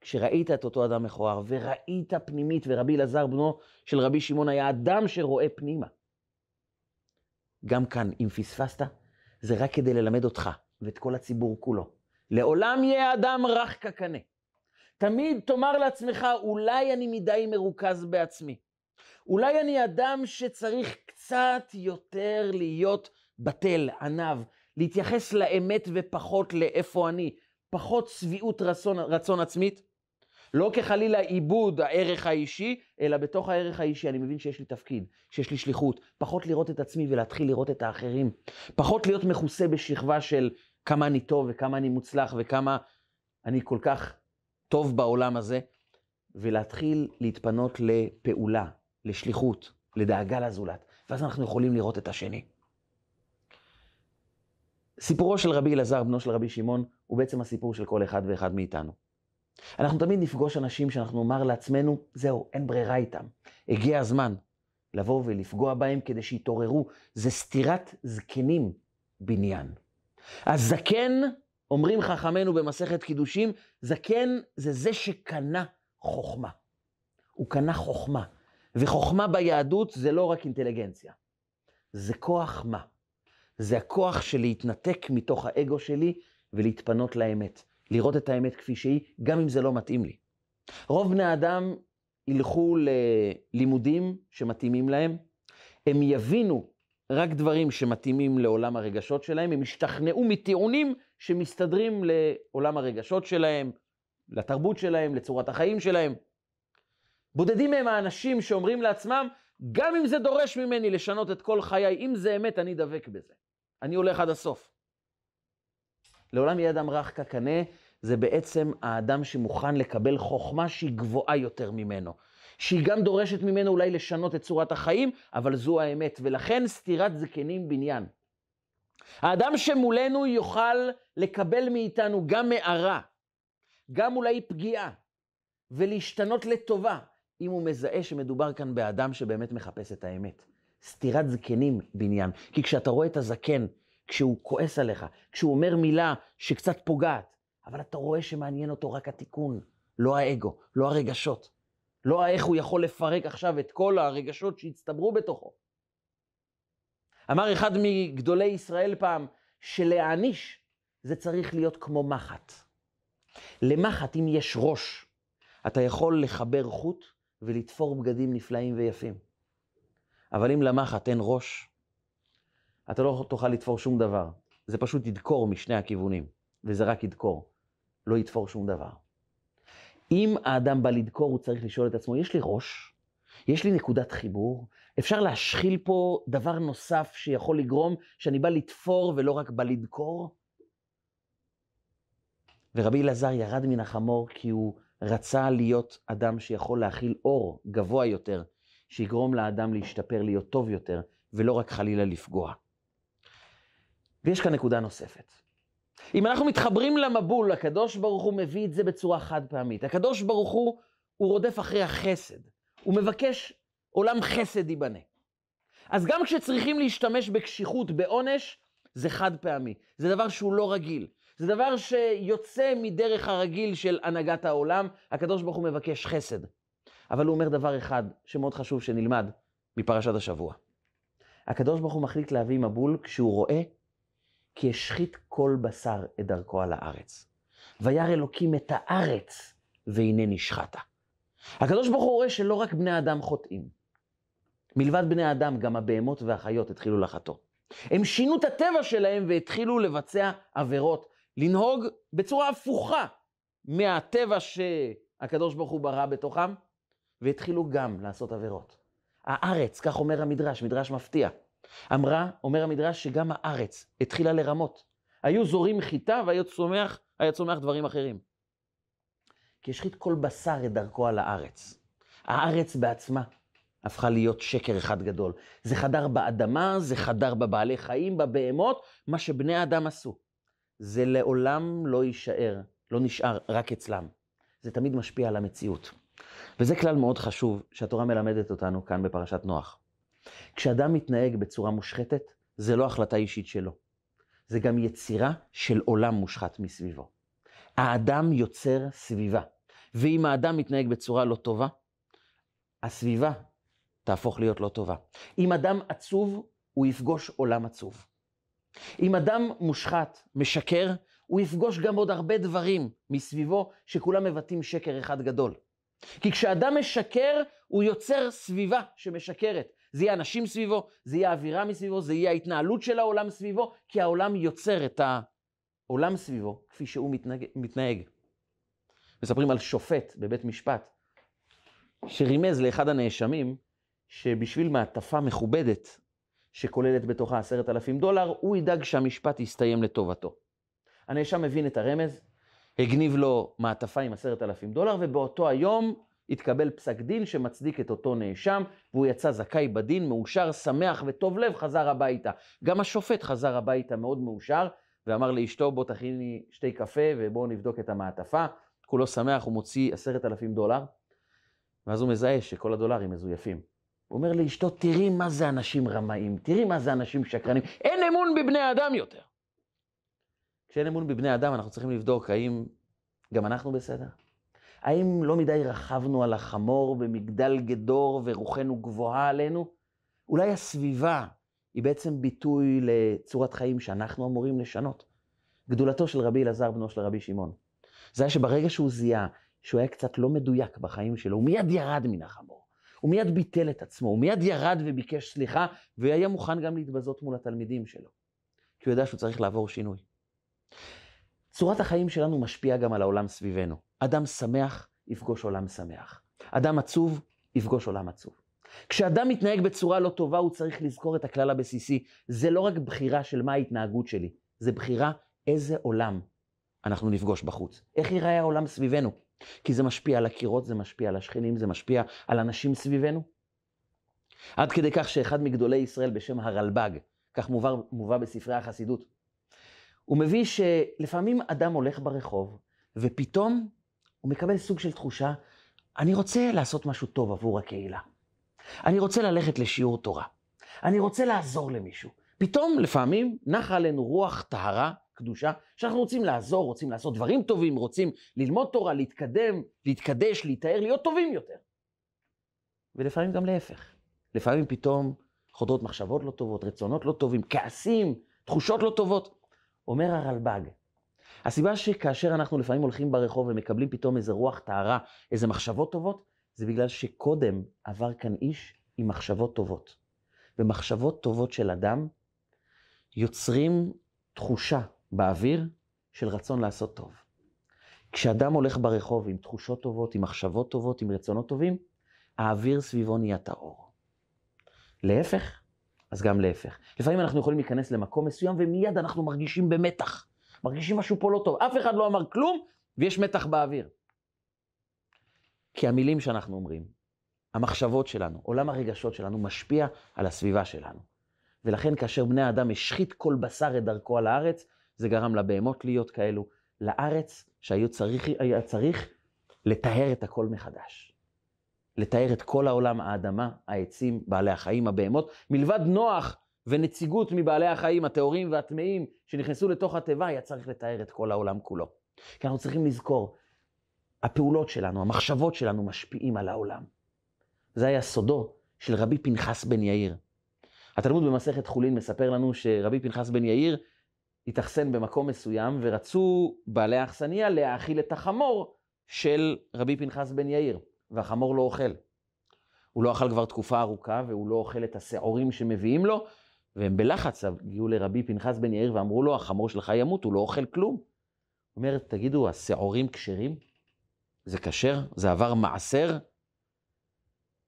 כשראית את אותו אדם מכוער וראית פנימית, ורבי אלעזר בנו של רבי שמעון היה אדם שרואה פנימה. גם כאן, אם פספסת, זה רק כדי ללמד אותך ואת כל הציבור כולו. לעולם יהיה אדם רך כקנה. תמיד תאמר לעצמך, אולי אני מדי מרוכז בעצמי. אולי אני אדם שצריך קצת יותר להיות בטל, ענב, להתייחס לאמת ופחות לאיפה אני, פחות סביעות רצון עצמית. לא כחלילה עיבוד הערך האישי, אלא בתוך הערך האישי אני מבין שיש לי תפקיד, שיש לי שליחות, פחות לראות את עצמי ולהתחיל לראות את האחרים, פחות להיות מכוסה בשכבה של כמה אני טוב וכמה אני מוצלח וכמה אני כל כך טוב בעולם הזה, ולהתחיל להתפנות לפעולה, לשליחות, לדאגה לזולת, ואז אנחנו יכולים לראות את השני. סיפורו של רבי אלעזר, בנו של רבי שמעון, הוא בעצם הסיפור של כל אחד ואחד מאיתנו. אנחנו תמיד נפגוש אנשים שאנחנו אומר לעצמנו, זהו, אין ברירה איתם. הגיע הזמן לבוא ולפגוע בהם כדי שיתעוררו. זה סתירת זקנים בניין. הזקן, אומרים חכמנו במסכת קידושים, זקן זה זה שקנה חוכמה. הוא קנה חוכמה. וחוכמה ביהדות זה לא רק אינטליגנציה. זה כוח מה? זה הכוח של להתנתק מתוך האגו שלי ולהתפנות לאמת. לראות את האמת כפי שהיא, גם אם זה לא מתאים לי. רוב בני האדם ילכו ללימודים שמתאימים להם, הם יבינו רק דברים שמתאימים לעולם הרגשות שלהם, הם ישתכנעו מטיעונים שמסתדרים לעולם הרגשות שלהם, לתרבות שלהם, לצורת החיים שלהם. בודדים מהם האנשים שאומרים לעצמם, גם אם זה דורש ממני לשנות את כל חיי, אם זה אמת, אני דבק בזה. אני הולך עד הסוף. לעולם יהיה אדם רך כקנה, זה בעצם האדם שמוכן לקבל חוכמה שהיא גבוהה יותר ממנו. שהיא גם דורשת ממנו אולי לשנות את צורת החיים, אבל זו האמת, ולכן סתירת זקנים בניין. האדם שמולנו יוכל לקבל מאיתנו גם מערה, גם אולי פגיעה, ולהשתנות לטובה, אם הוא מזהה שמדובר כאן באדם שבאמת מחפש את האמת. סתירת זקנים בניין, כי כשאתה רואה את הזקן, כשהוא כועס עליך, כשהוא אומר מילה שקצת פוגעת, אבל אתה רואה שמעניין אותו רק התיקון, לא האגו, לא הרגשות, לא איך הוא יכול לפרק עכשיו את כל הרגשות שהצטברו בתוכו. אמר אחד מגדולי ישראל פעם, שלהעניש זה צריך להיות כמו מחט. למחט, אם יש ראש, אתה יכול לחבר חוט ולתפור בגדים נפלאים ויפים. אבל אם למחט אין ראש, אתה לא תוכל לתפור שום דבר. זה פשוט ידקור משני הכיוונים, וזה רק ידקור. לא יתפור שום דבר. אם האדם בא לדקור, הוא צריך לשאול את עצמו, יש לי ראש? יש לי נקודת חיבור? אפשר להשחיל פה דבר נוסף שיכול לגרום שאני בא לתפור ולא רק בא לדקור? ורבי אלעזר ירד מן החמור כי הוא רצה להיות אדם שיכול להכיל אור גבוה יותר, שיגרום לאדם להשתפר, להיות טוב יותר, ולא רק חלילה לפגוע. ויש כאן נקודה נוספת. אם אנחנו מתחברים למבול, הקדוש ברוך הוא מביא את זה בצורה חד פעמית. הקדוש ברוך הוא רודף אחרי החסד. הוא מבקש עולם חסד ייבנה. אז גם כשצריכים להשתמש בקשיחות, בעונש, זה חד פעמי. זה דבר שהוא לא רגיל. זה דבר שיוצא מדרך הרגיל של הנהגת העולם. הקדוש ברוך הוא מבקש חסד. אבל הוא אומר דבר אחד שמאוד חשוב שנלמד מפרשת השבוע. הקדוש ברוך הוא מחליט להביא מבול כשהוא רואה כי השחית כל בשר את דרכו על הארץ. וירא אלוקים את הארץ והנה נשחתה. הקדוש ברוך הוא רואה שלא רק בני האדם חוטאים. מלבד בני האדם גם הבהמות והחיות התחילו לחטוא. הם שינו את הטבע שלהם והתחילו לבצע עבירות, לנהוג בצורה הפוכה מהטבע שהקדוש ברוך הוא ברא בתוכם, והתחילו גם לעשות עבירות. הארץ, כך אומר המדרש, מדרש מפתיע. אומר המדרש שגם הארץ התחילה לרמות. היו זורים חיטה והיה צומח דברים אחרים. כי השחית כל בשר את דרכו על הארץ. הארץ בעצמה הפכה להיות שקר אחד גדול. זה חדר באדמה, זה חדר בבעלי חיים, בבהמות, מה שבני האדם עשו. זה לעולם לא נשאר רק אצלם. זה תמיד משפיע על המציאות. וזה כלל מאוד חשוב שהתורה מלמדת אותנו כאן בפרשת נח. כשאדם מתנהג בצורה מושחתת, זה לא החלטה אישית שלו. זה גם יצירה של עולם מושחת מסביבו. האדם יוצר סביבה. ואם האדם מתנהג בצורה לא טובה, הסביבה תהפוך להיות לא טובה. אם אדם עצוב, הוא יפגוש עולם עצוב. אם אדם מושחת, משקר, הוא יפגוש גם עוד הרבה דברים מסביבו שכולם מבטאים שקר אחד גדול. כי כשאדם משקר, הוא יוצר סביבה שמשקרת. זה יהיה אנשים סביבו, זה יהיה האווירה מסביבו, זה יהיה ההתנהלות של העולם סביבו, כי העולם יוצר את העולם סביבו כפי שהוא מתנהג. מספרים על שופט בבית משפט, שרימז לאחד הנאשמים, שבשביל מעטפה מכובדת שכוללת בתוכה $10,000, הוא ידאג שהמשפט יסתיים לטובתו. הנאשם מבין את הרמז, הגניב לו מעטפה עם $10,000, ובאותו היום התקבל פסק דין שמצדיק את אותו נאשם, והוא יצא זכאי בדין, מאושר, שמח וטוב לב, חזר הביתה. גם השופט חזר הביתה מאוד מאושר, ואמר לאשתו, בוא תכין לי שתי קפה ובואו נבדוק את המעטפה. כולו שמח, הוא מוציא 10,000 דולר, ואז הוא מזהה שכל הדולרים מזויפים. הוא אומר לאשתו, תראי מה זה אנשים רמאים, תראי מה זה אנשים שקרנים, אין אמון בבני אדם יותר. כשאין אמון בבני אדם אנחנו צריכים לבדוק האם גם אנחנו בסדר. האם לא מדי רחבנו על החמור במגדל גדור ורוחנו גבוהה עלינו? אולי הסביבה היא בעצם ביטוי לצורת חיים שאנחנו אמורים לשנות. גדולתו של רבי אלעזר בנו של רבי שמעון. זה היה שברגע שהוא זיהה, שהוא היה קצת לא מדויק בחיים שלו, הוא מיד ירד מן החמור. הוא מיד ביטל את עצמו, הוא מיד ירד וביקש סליחה, והיה מוכן גם להתבזות מול התלמידים שלו. כי הוא ידע שהוא צריך לעבור שינוי. צורת החיים שלנו משפיעה גם על העולם סביבנו. אדם שמח יפגוש עולם שמח. אדם עצוב יפגוש עולם עצוב. כשאדם מתנהג בצורה לא טובה, הוא צריך לזכור את הכלל הבסיסי. זה לא רק בחירה של מה ההתנהגות שלי, זה בחירה איזה עולם אנחנו נפגוש בחוץ. איך ייראה העולם סביבנו? כי זה משפיע על הקירות, זה משפיע על השכנים, זה משפיע על אנשים סביבנו. עד כדי כך שאחד מגדולי ישראל בשם הרלב"ג, כך מובא בספרי החסידות, הוא מביא שלפעמים אדם הולך ברחוב, ופתאום הוא מקבל סוג של תחושה, אני רוצה לעשות משהו טוב עבור הקהילה. אני רוצה ללכת לשיעור תורה. אני רוצה לעזור למישהו. פתאום לפעמים נח עלינו רוח טהרה, קדושה, שאנחנו רוצים לעזור, רוצים לעשות דברים טובים, רוצים ללמוד תורה, להתקדם, להתקדש, להתאר, להיות טובים יותר. ולפעמים גם להפך. לפעמים פתאום חודרות מחשבות לא טובות, רצונות לא טובים, כעסים, תחושות לא טובות. אומר הרלב"ג, הסיבה שכאשר אנחנו לפעמים הולכים ברחוב ומקבלים פתאום איזה רוח טהרה, איזה מחשבות טובות, זה בגלל שקודם עבר כאן איש עם מחשבות טובות. ומחשבות טובות של אדם יוצרים תחושה באוויר של רצון לעשות טוב. כשאדם הולך ברחוב עם תחושות טובות, עם מחשבות טובות, עם רצונות טובים, האוויר סביבו נהיה טהור. להפך, אז גם להפך. לפעמים אנחנו יכולים להיכנס למקום מסוים ומיד אנחנו מרגישים במתח. מרגישים משהו פה לא טוב. אף אחד לא אמר כלום ויש מתח באוויר. כי המילים שאנחנו אומרים, המחשבות שלנו, עולם הרגשות שלנו משפיע על הסביבה שלנו. ולכן כאשר בני האדם השחית כל בשר את דרכו על הארץ, זה גרם לבהמות להיות כאלו, לארץ שהיה צריך לטהר את הכל מחדש. לטהר את כל העולם, האדמה, העצים, בעלי החיים, הבהמות, מלבד נוח ונציגות מבעלי החיים, הטהורים והטמאים שנכנסו לתוך התיבה, היה צריך לטהר את כל העולם כולו. כי אנחנו צריכים לזכור, הפעולות שלנו, המחשבות שלנו משפיעים על העולם. זה היה סודו של רבי פנחס בן יאיר. התלמוד במסכת חולין מספר לנו שרבי פנחס בן יאיר התאכסן במקום מסוים ורצו בעלי האכסניה להאכיל את החמור של רבי פנחס בן יאיר, והחמור לא אוכל. הוא לא אכל כבר תקופה ארוכה והוא לא אוכל את השעורים שמביאים לו, והם בלחץ הגיעו לרבי פנחס בן יאיר ואמרו לו, החמור שלך ימות, הוא לא אוכל כלום. הוא אומר, תגידו, השעורים כשרים? זה כשר? זה עבר מעשר?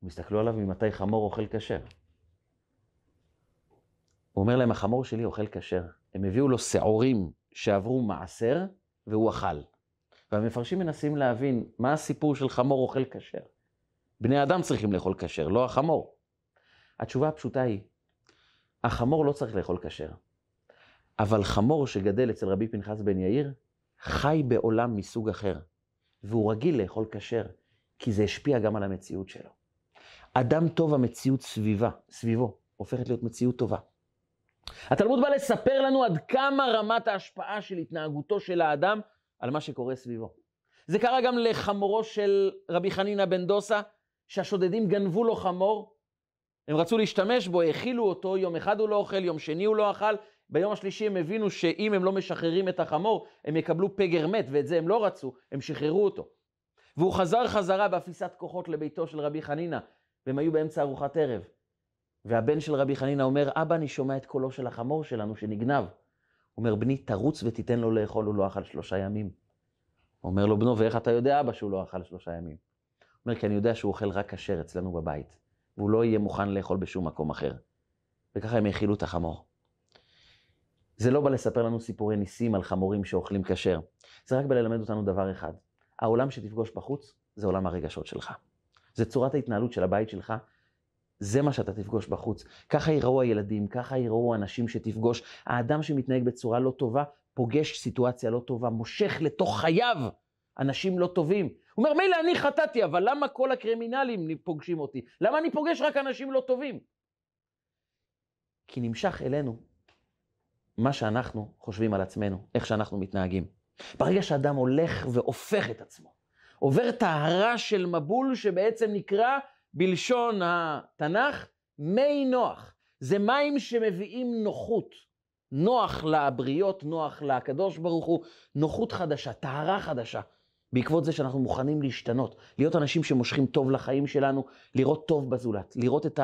מסתכלו עליו, ממתי חמור אוכל כשר? הוא אומר להם, החמור שלי אוכל כשר. הם הביאו לו שעורים שעברו מעשר, והוא אכל. והמפרשים מנסים להבין, מה הסיפור של חמור אוכל כשר? בני אדם צריכים לאכול כשר, לא החמור. התשובה הפשוטה היא, החמור לא צריך לאכול כשר. אבל חמור שגדל אצל רבי פנחס בן יאיר, חי בעולם מסוג אחר. והוא רגיל לאכול כשר, כי זה השפיע גם על המציאות שלו. אדם טוב, המציאות סביבו, הופכת להיות מציאות טובה. התלמוד בא לספר לנו עד כמה רמת ההשפעה של התנהגותו של האדם על מה שקורה סביבו. זה קרה גם לחמורו של רבי חנינא בן דוסא, שהשודדים גנבו לו חמור, הם רצו להשתמש בו, האכילו אותו, יום אחד הוא לא אוכל, יום שני הוא לא אכל, ביום השלישי הם הבינו שאם הם לא משחררים את החמור, הם יקבלו פגר מת, ואת זה הם לא רצו, הם שחררו אותו. והוא חזר חזרה באפיסת כוחות לביתו של רבי חנינא, והם היו באמצע ארוחת ערב. והבן של רבי חנינא אומר, אבא, אני שומע את קולו של החמור שלנו שנגנב. הוא אומר, בני, תרוץ ותיתן לו לאכול, הוא לא אכל 3 ימים. הוא אומר לו, בנו, ואיך אתה יודע, אבא, שהוא לא אכל 3 ימים? הוא אומר, כי אני יודע שהוא אוכל רק כשר אצלנו בבית, והוא לא יהיה מוכן לאכול בשום מקום אחר. וככה הם האכילו את החמור. זה לא בא לספר לנו סיפורי ניסים על חמורים שאוכלים כשר. זה רק בא ללמד אותנו דבר אחד. העולם שתפגוש בחוץ, זה עולם הרגשות שלך. זה צורת ההתנהלות של הבית שלך, זה מה שאתה תפגוש בחוץ. ככה יראו הילדים, ככה יראו האנשים שתפגוש. האדם שמתנהג בצורה לא טובה, פוגש סיטואציה לא טובה, מושך לתוך חייו אנשים לא טובים. הוא אומר, מילא אני חטאתי, אבל למה כל הקרימינלים פוגשים אותי? למה אני פוגש רק אנשים לא טובים? כי נמשך אלינו מה שאנחנו חושבים על עצמנו, איך שאנחנו מתנהגים. ברגע שאדם הולך והופך את עצמו, עובר טהרה של מבול שבעצם נקרא בלשון התנ"ך מי נוח. זה מים שמביאים נוחות. נוח לבריות, נוח לקדוש ברוך הוא, נוחות חדשה, טהרה חדשה. בעקבות זה שאנחנו מוכנים להשתנות, להיות אנשים שמושכים טוב לחיים שלנו, לראות טוב בזולת, לראות את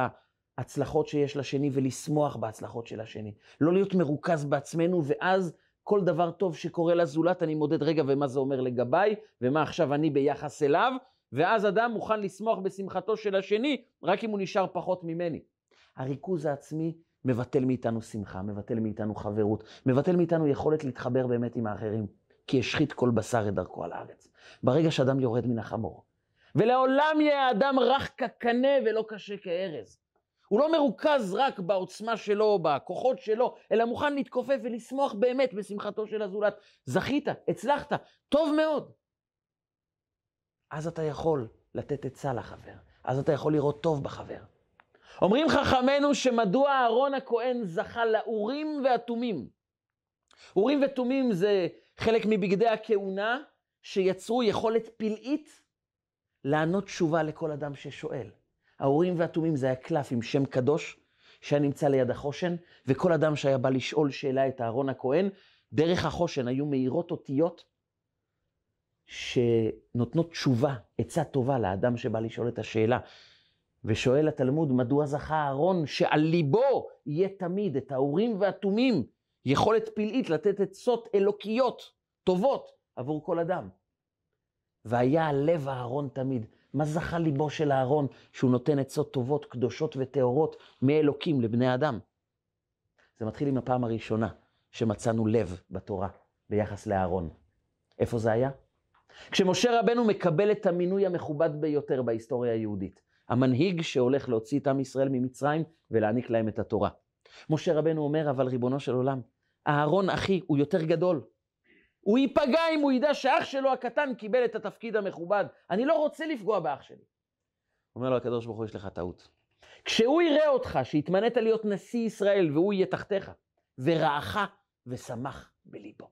ההצלחות שיש לשני ולשמוח בהצלחות של השני. לא להיות מרוכז בעצמנו ואז כל דבר טוב שקורה לזולת אני מודד רגע ומה זה אומר לגביי ומה עכשיו אני ביחס אליו. ואז אדם מוכן לשמוח בשמחתו של השני, רק אם הוא נשאר פחות ממני. הריכוז העצמי מבטל מאיתנו שמחה, מבטל מאיתנו חברות, מבטל מאיתנו יכולת להתחבר באמת עם האחרים, כי השחית כל בשר את דרכו על הארץ. ברגע שאדם יורד מן החמור, ולעולם יהיה האדם רך כקנה ולא קשה כארז. הוא לא מרוכז רק בעוצמה שלו, בכוחות שלו, אלא מוכן להתכופף ולשמוח באמת בשמחתו של הזולת. זכית, הצלחת, טוב מאוד. אז אתה יכול לתת עצה לחבר, אז אתה יכול לראות טוב בחבר. אומרים חכמנו שמדוע אהרון הכהן זכה לאורים והתומים. אורים ותומים זה חלק מבגדי הכהונה שיצרו יכולת פלאית לענות תשובה לכל אדם ששואל. האורים והתומים זה היה קלף עם שם קדוש שהיה נמצא ליד החושן, וכל אדם שהיה בא לשאול שאלה את אהרון הכהן, דרך החושן היו מאירות אותיות, שנותנות תשובה, עצה טובה לאדם שבא לשאול את השאלה. ושואל התלמוד, מדוע זכה אהרון שעל ליבו יהיה תמיד את האורים והתומים, יכולת פלאית לתת עצות אלוקיות טובות עבור כל אדם. והיה הלב האהרון תמיד. מה זכה ליבו של האהרון שהוא נותן עצות טובות, קדושות וטהורות מאלוקים לבני אדם? זה מתחיל עם הפעם הראשונה שמצאנו לב בתורה ביחס לאהרון. איפה זה היה? כשמשה רבנו מקבל את המינוי המכובד ביותר בהיסטוריה היהודית, המנהיג שהולך להוציא את עם ישראל ממצרים ולהעניק להם את התורה. משה רבנו אומר, אבל ריבונו של עולם, אהרון אחי הוא יותר גדול. הוא ייפגע אם הוא ידע שאח שלו הקטן קיבל את התפקיד המכובד. אני לא רוצה לפגוע באח שלי. אומר לו הקדוש ברוך הוא, יש לך טעות. כשהוא יראה אותך שהתמנית להיות נשיא ישראל והוא יהיה תחתיך, ורעך ושמח בליבו,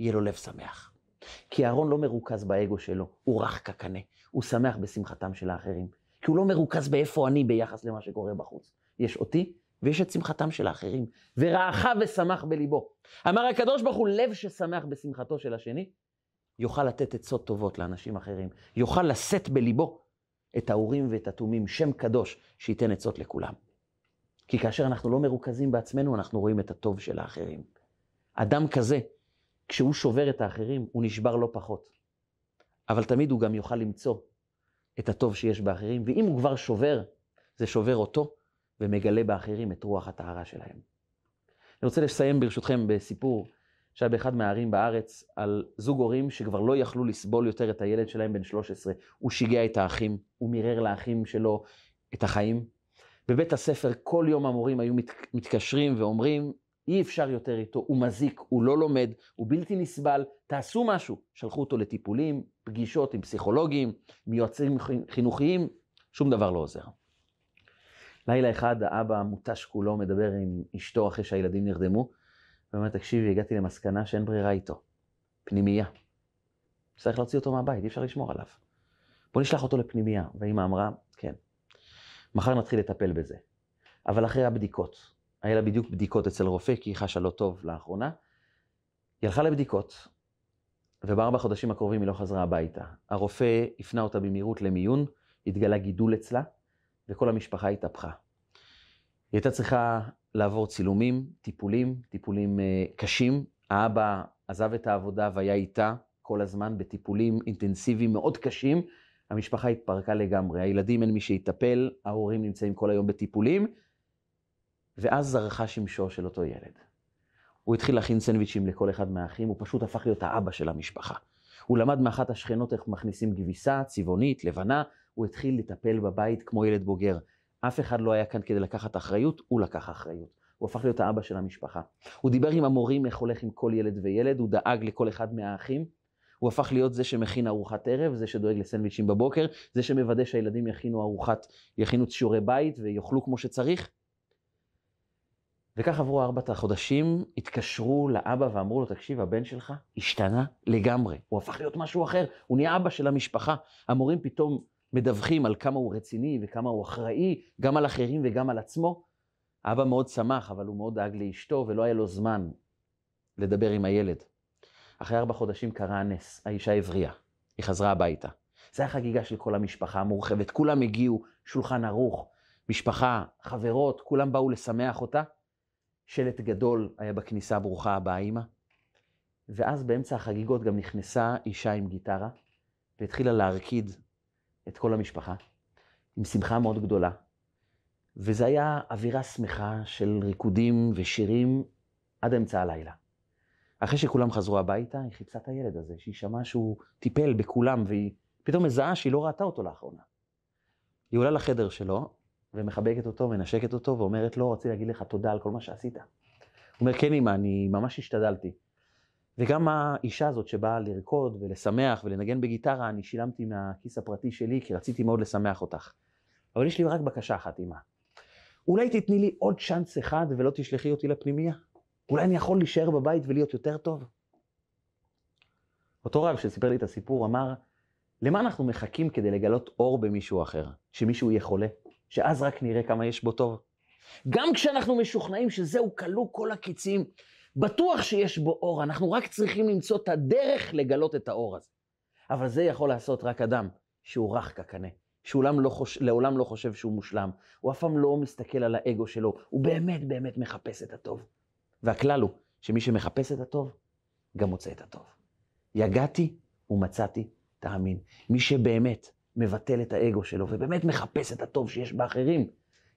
יהיה לו לב שמח. כי אהרון לא מרוכז באגו שלו, הוא רך כקנה, הוא שמח בשמחתם של האחרים. כי הוא לא מרוכז באיפה אני ביחס למה שקורה בחוץ. יש אותי ויש את שמחתם של האחרים. ורעך ושמח בליבו. אמר הקדוש ברוך הוא, לב ששמח בשמחתו של השני, יוכל לתת עצות טובות לאנשים אחרים. יוכל לשאת בליבו את האורים ואת התומים, שם קדוש שייתן עצות לכולם. כי כאשר אנחנו לא מרוכזים בעצמנו, אנחנו רואים את הטוב של האחרים. אדם כזה, כשהוא שובר את האחרים, הוא נשבר לא פחות. אבל תמיד הוא גם יוכל למצוא את הטוב שיש באחרים, ואם הוא כבר שובר, זה שובר אותו, ומגלה באחרים את רוח הטהרה שלהם. אני רוצה לסיים ברשותכם בסיפור שהיה באחד מהערים בארץ, על זוג הורים שכבר לא יכלו לסבול יותר את הילד שלהם בן 13. הוא שיגע את האחים, הוא מירר לאחים שלו את החיים. בבית הספר כל יום המורים היו מתקשרים ואומרים, אי אפשר יותר איתו, הוא מזיק, הוא לא לומד, הוא בלתי נסבל, תעשו משהו. שלחו אותו לטיפולים, פגישות עם פסיכולוגים, מיועצים חינוכיים, שום דבר לא עוזר. לילה אחד האבא המותש כולו מדבר עם אשתו אחרי שהילדים נרדמו, ואומר, תקשיבי, הגעתי למסקנה שאין ברירה איתו. פנימייה. צריך להוציא אותו מהבית, אי אפשר לשמור עליו. בוא נשלח אותו לפנימייה. והאמא אמרה, כן, מחר נתחיל לטפל בזה. אבל אחרי הבדיקות, היה לה בדיוק בדיקות אצל רופא, כי היא חשה לא טוב לאחרונה. היא הלכה לבדיקות, ובארבע חודשים הקרובים היא לא חזרה הביתה. הרופא הפנה אותה במהירות למיון, התגלה גידול אצלה, וכל המשפחה התהפכה. היא הייתה צריכה לעבור צילומים, טיפולים קשים. האבא עזב את העבודה והיה איתה כל הזמן בטיפולים אינטנסיביים מאוד קשים. המשפחה התפרקה לגמרי, הילדים אין מי שיטפל, ההורים נמצאים כל היום בטיפולים, ואז זרחה שמשו של אותו ילד. הוא התחיל להכין סנדוויצ'ים לכל אחד מהאחים, הוא פשוט הפך להיות האבא של המשפחה. הוא למד מאחת השכנות איך מכניסים גביסה, צבעונית, לבנה, הוא התחיל לטפל בבית כמו ילד בוגר. אף אחד לא היה כאן כדי לקחת אחריות, הוא לקח אחריות. הוא הפך להיות האבא של המשפחה. הוא דיבר עם המורים איך הולך עם כל ילד וילד, הוא דאג לכל אחד מהאחים. הוא הפך להיות זה שמכין ארוחת ערב, זה שדואג לסנדוויצ'ים בבוקר, זה שמוודא שהילדים יכינו שיעורי בית ויאכלו כמו שצריך. וכך עברו 4 חודשים, התקשרו לאבא ואמרו לו, תקשיב, הבן שלך השתנה לגמרי. הוא הפך להיות משהו אחר, הוא נהיה אבא של המשפחה. המורים פתאום מדווחים על כמה הוא רציני וכמה הוא אחראי, גם על אחרים וגם על עצמו. אבא מאוד שמח, אבל הוא מאוד דאג לאשתו, ולא היה לו זמן לדבר עם הילד. אחרי 4 חודשים קרה הנס, האישה הבריאה, היא חזרה הביתה. זה היה חגיגה של כל המשפחה המורחבת, כולם הגיעו, שולחן ערוך, משפחה, חברות, כולם באו לשמח אותה. שלט גדול היה בכניסה, ברוכה הבאה אמא. ואז באמצע החגיגות גם נכנסה אישה עם גיטרה, והתחילה להרקיד את כל המשפחה, עם שמחה מאוד גדולה. וזה היה אווירה שמחה של ריקודים ושירים עד אמצע הלילה. אחרי שכולם חזרו הביתה, היא חיפשה את הילד הזה, שהיא שמעה שהוא טיפל בכולם, והיא פתאום מזהה שהיא לא ראתה אותו לאחרונה. היא עולה לחדר שלו, ומחבקת אותו, מנשקת אותו, ואומרת לו, רציתי להגיד לך תודה על כל מה שעשית. הוא אומר, כן אמא, אני ממש השתדלתי. וגם האישה הזאת שבאה לרקוד ולשמח ולנגן בגיטרה, אני שילמתי מהכיס הפרטי שלי, כי רציתי מאוד לשמח אותך. אבל יש לי רק בקשה אחת, אמא. אולי תתני לי עוד צ'אנס אחד ולא תשלחי אותי לפנימיה? אולי אני יכול להישאר בבית ולהיות יותר טוב? אותו רב שסיפר לי את הסיפור אמר, למה אנחנו מחכים כדי לגלות אור במישהו אחר? שמישהו יהיה חולה? שאז רק נראה כמה יש בו טוב? גם כשאנחנו משוכנעים שזהו כלו כל הקיצים, בטוח שיש בו אור, אנחנו רק צריכים למצוא את הדרך לגלות את האור הזה. אבל זה יכול לעשות רק אדם שהוא רך כקנה. שלעולם לא חושב שהוא מושלם, הוא אף פעם לא מסתכל על האגו שלו, הוא באמת באמת מחפש את הטוב. והכלל הוא שמי שמחפש את הטוב, גם מוצא את הטוב. יגעתי ומצאתי, תאמין. מי שבאמת מבטל את האגו שלו, ובאמת מחפש את הטוב שיש באחרים,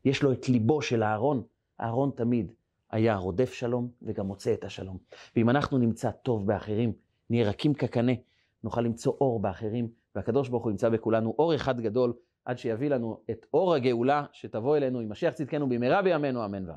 יש לו את ליבו של הארון. הארון תמיד היה רודף שלום, וגם מוצא את השלום. ואם אנחנו נמצא טוב באחרים, נהיה רכים כקנה, נוכל למצוא אור באחרים, והקדוש ברוך הוא ימצא בכולנו אור אחד גדול, עד שיביא לנו את אור הגאולה שתבוא אלינו עם משיח צדקנו במהרה בימינו, אמן ואמן.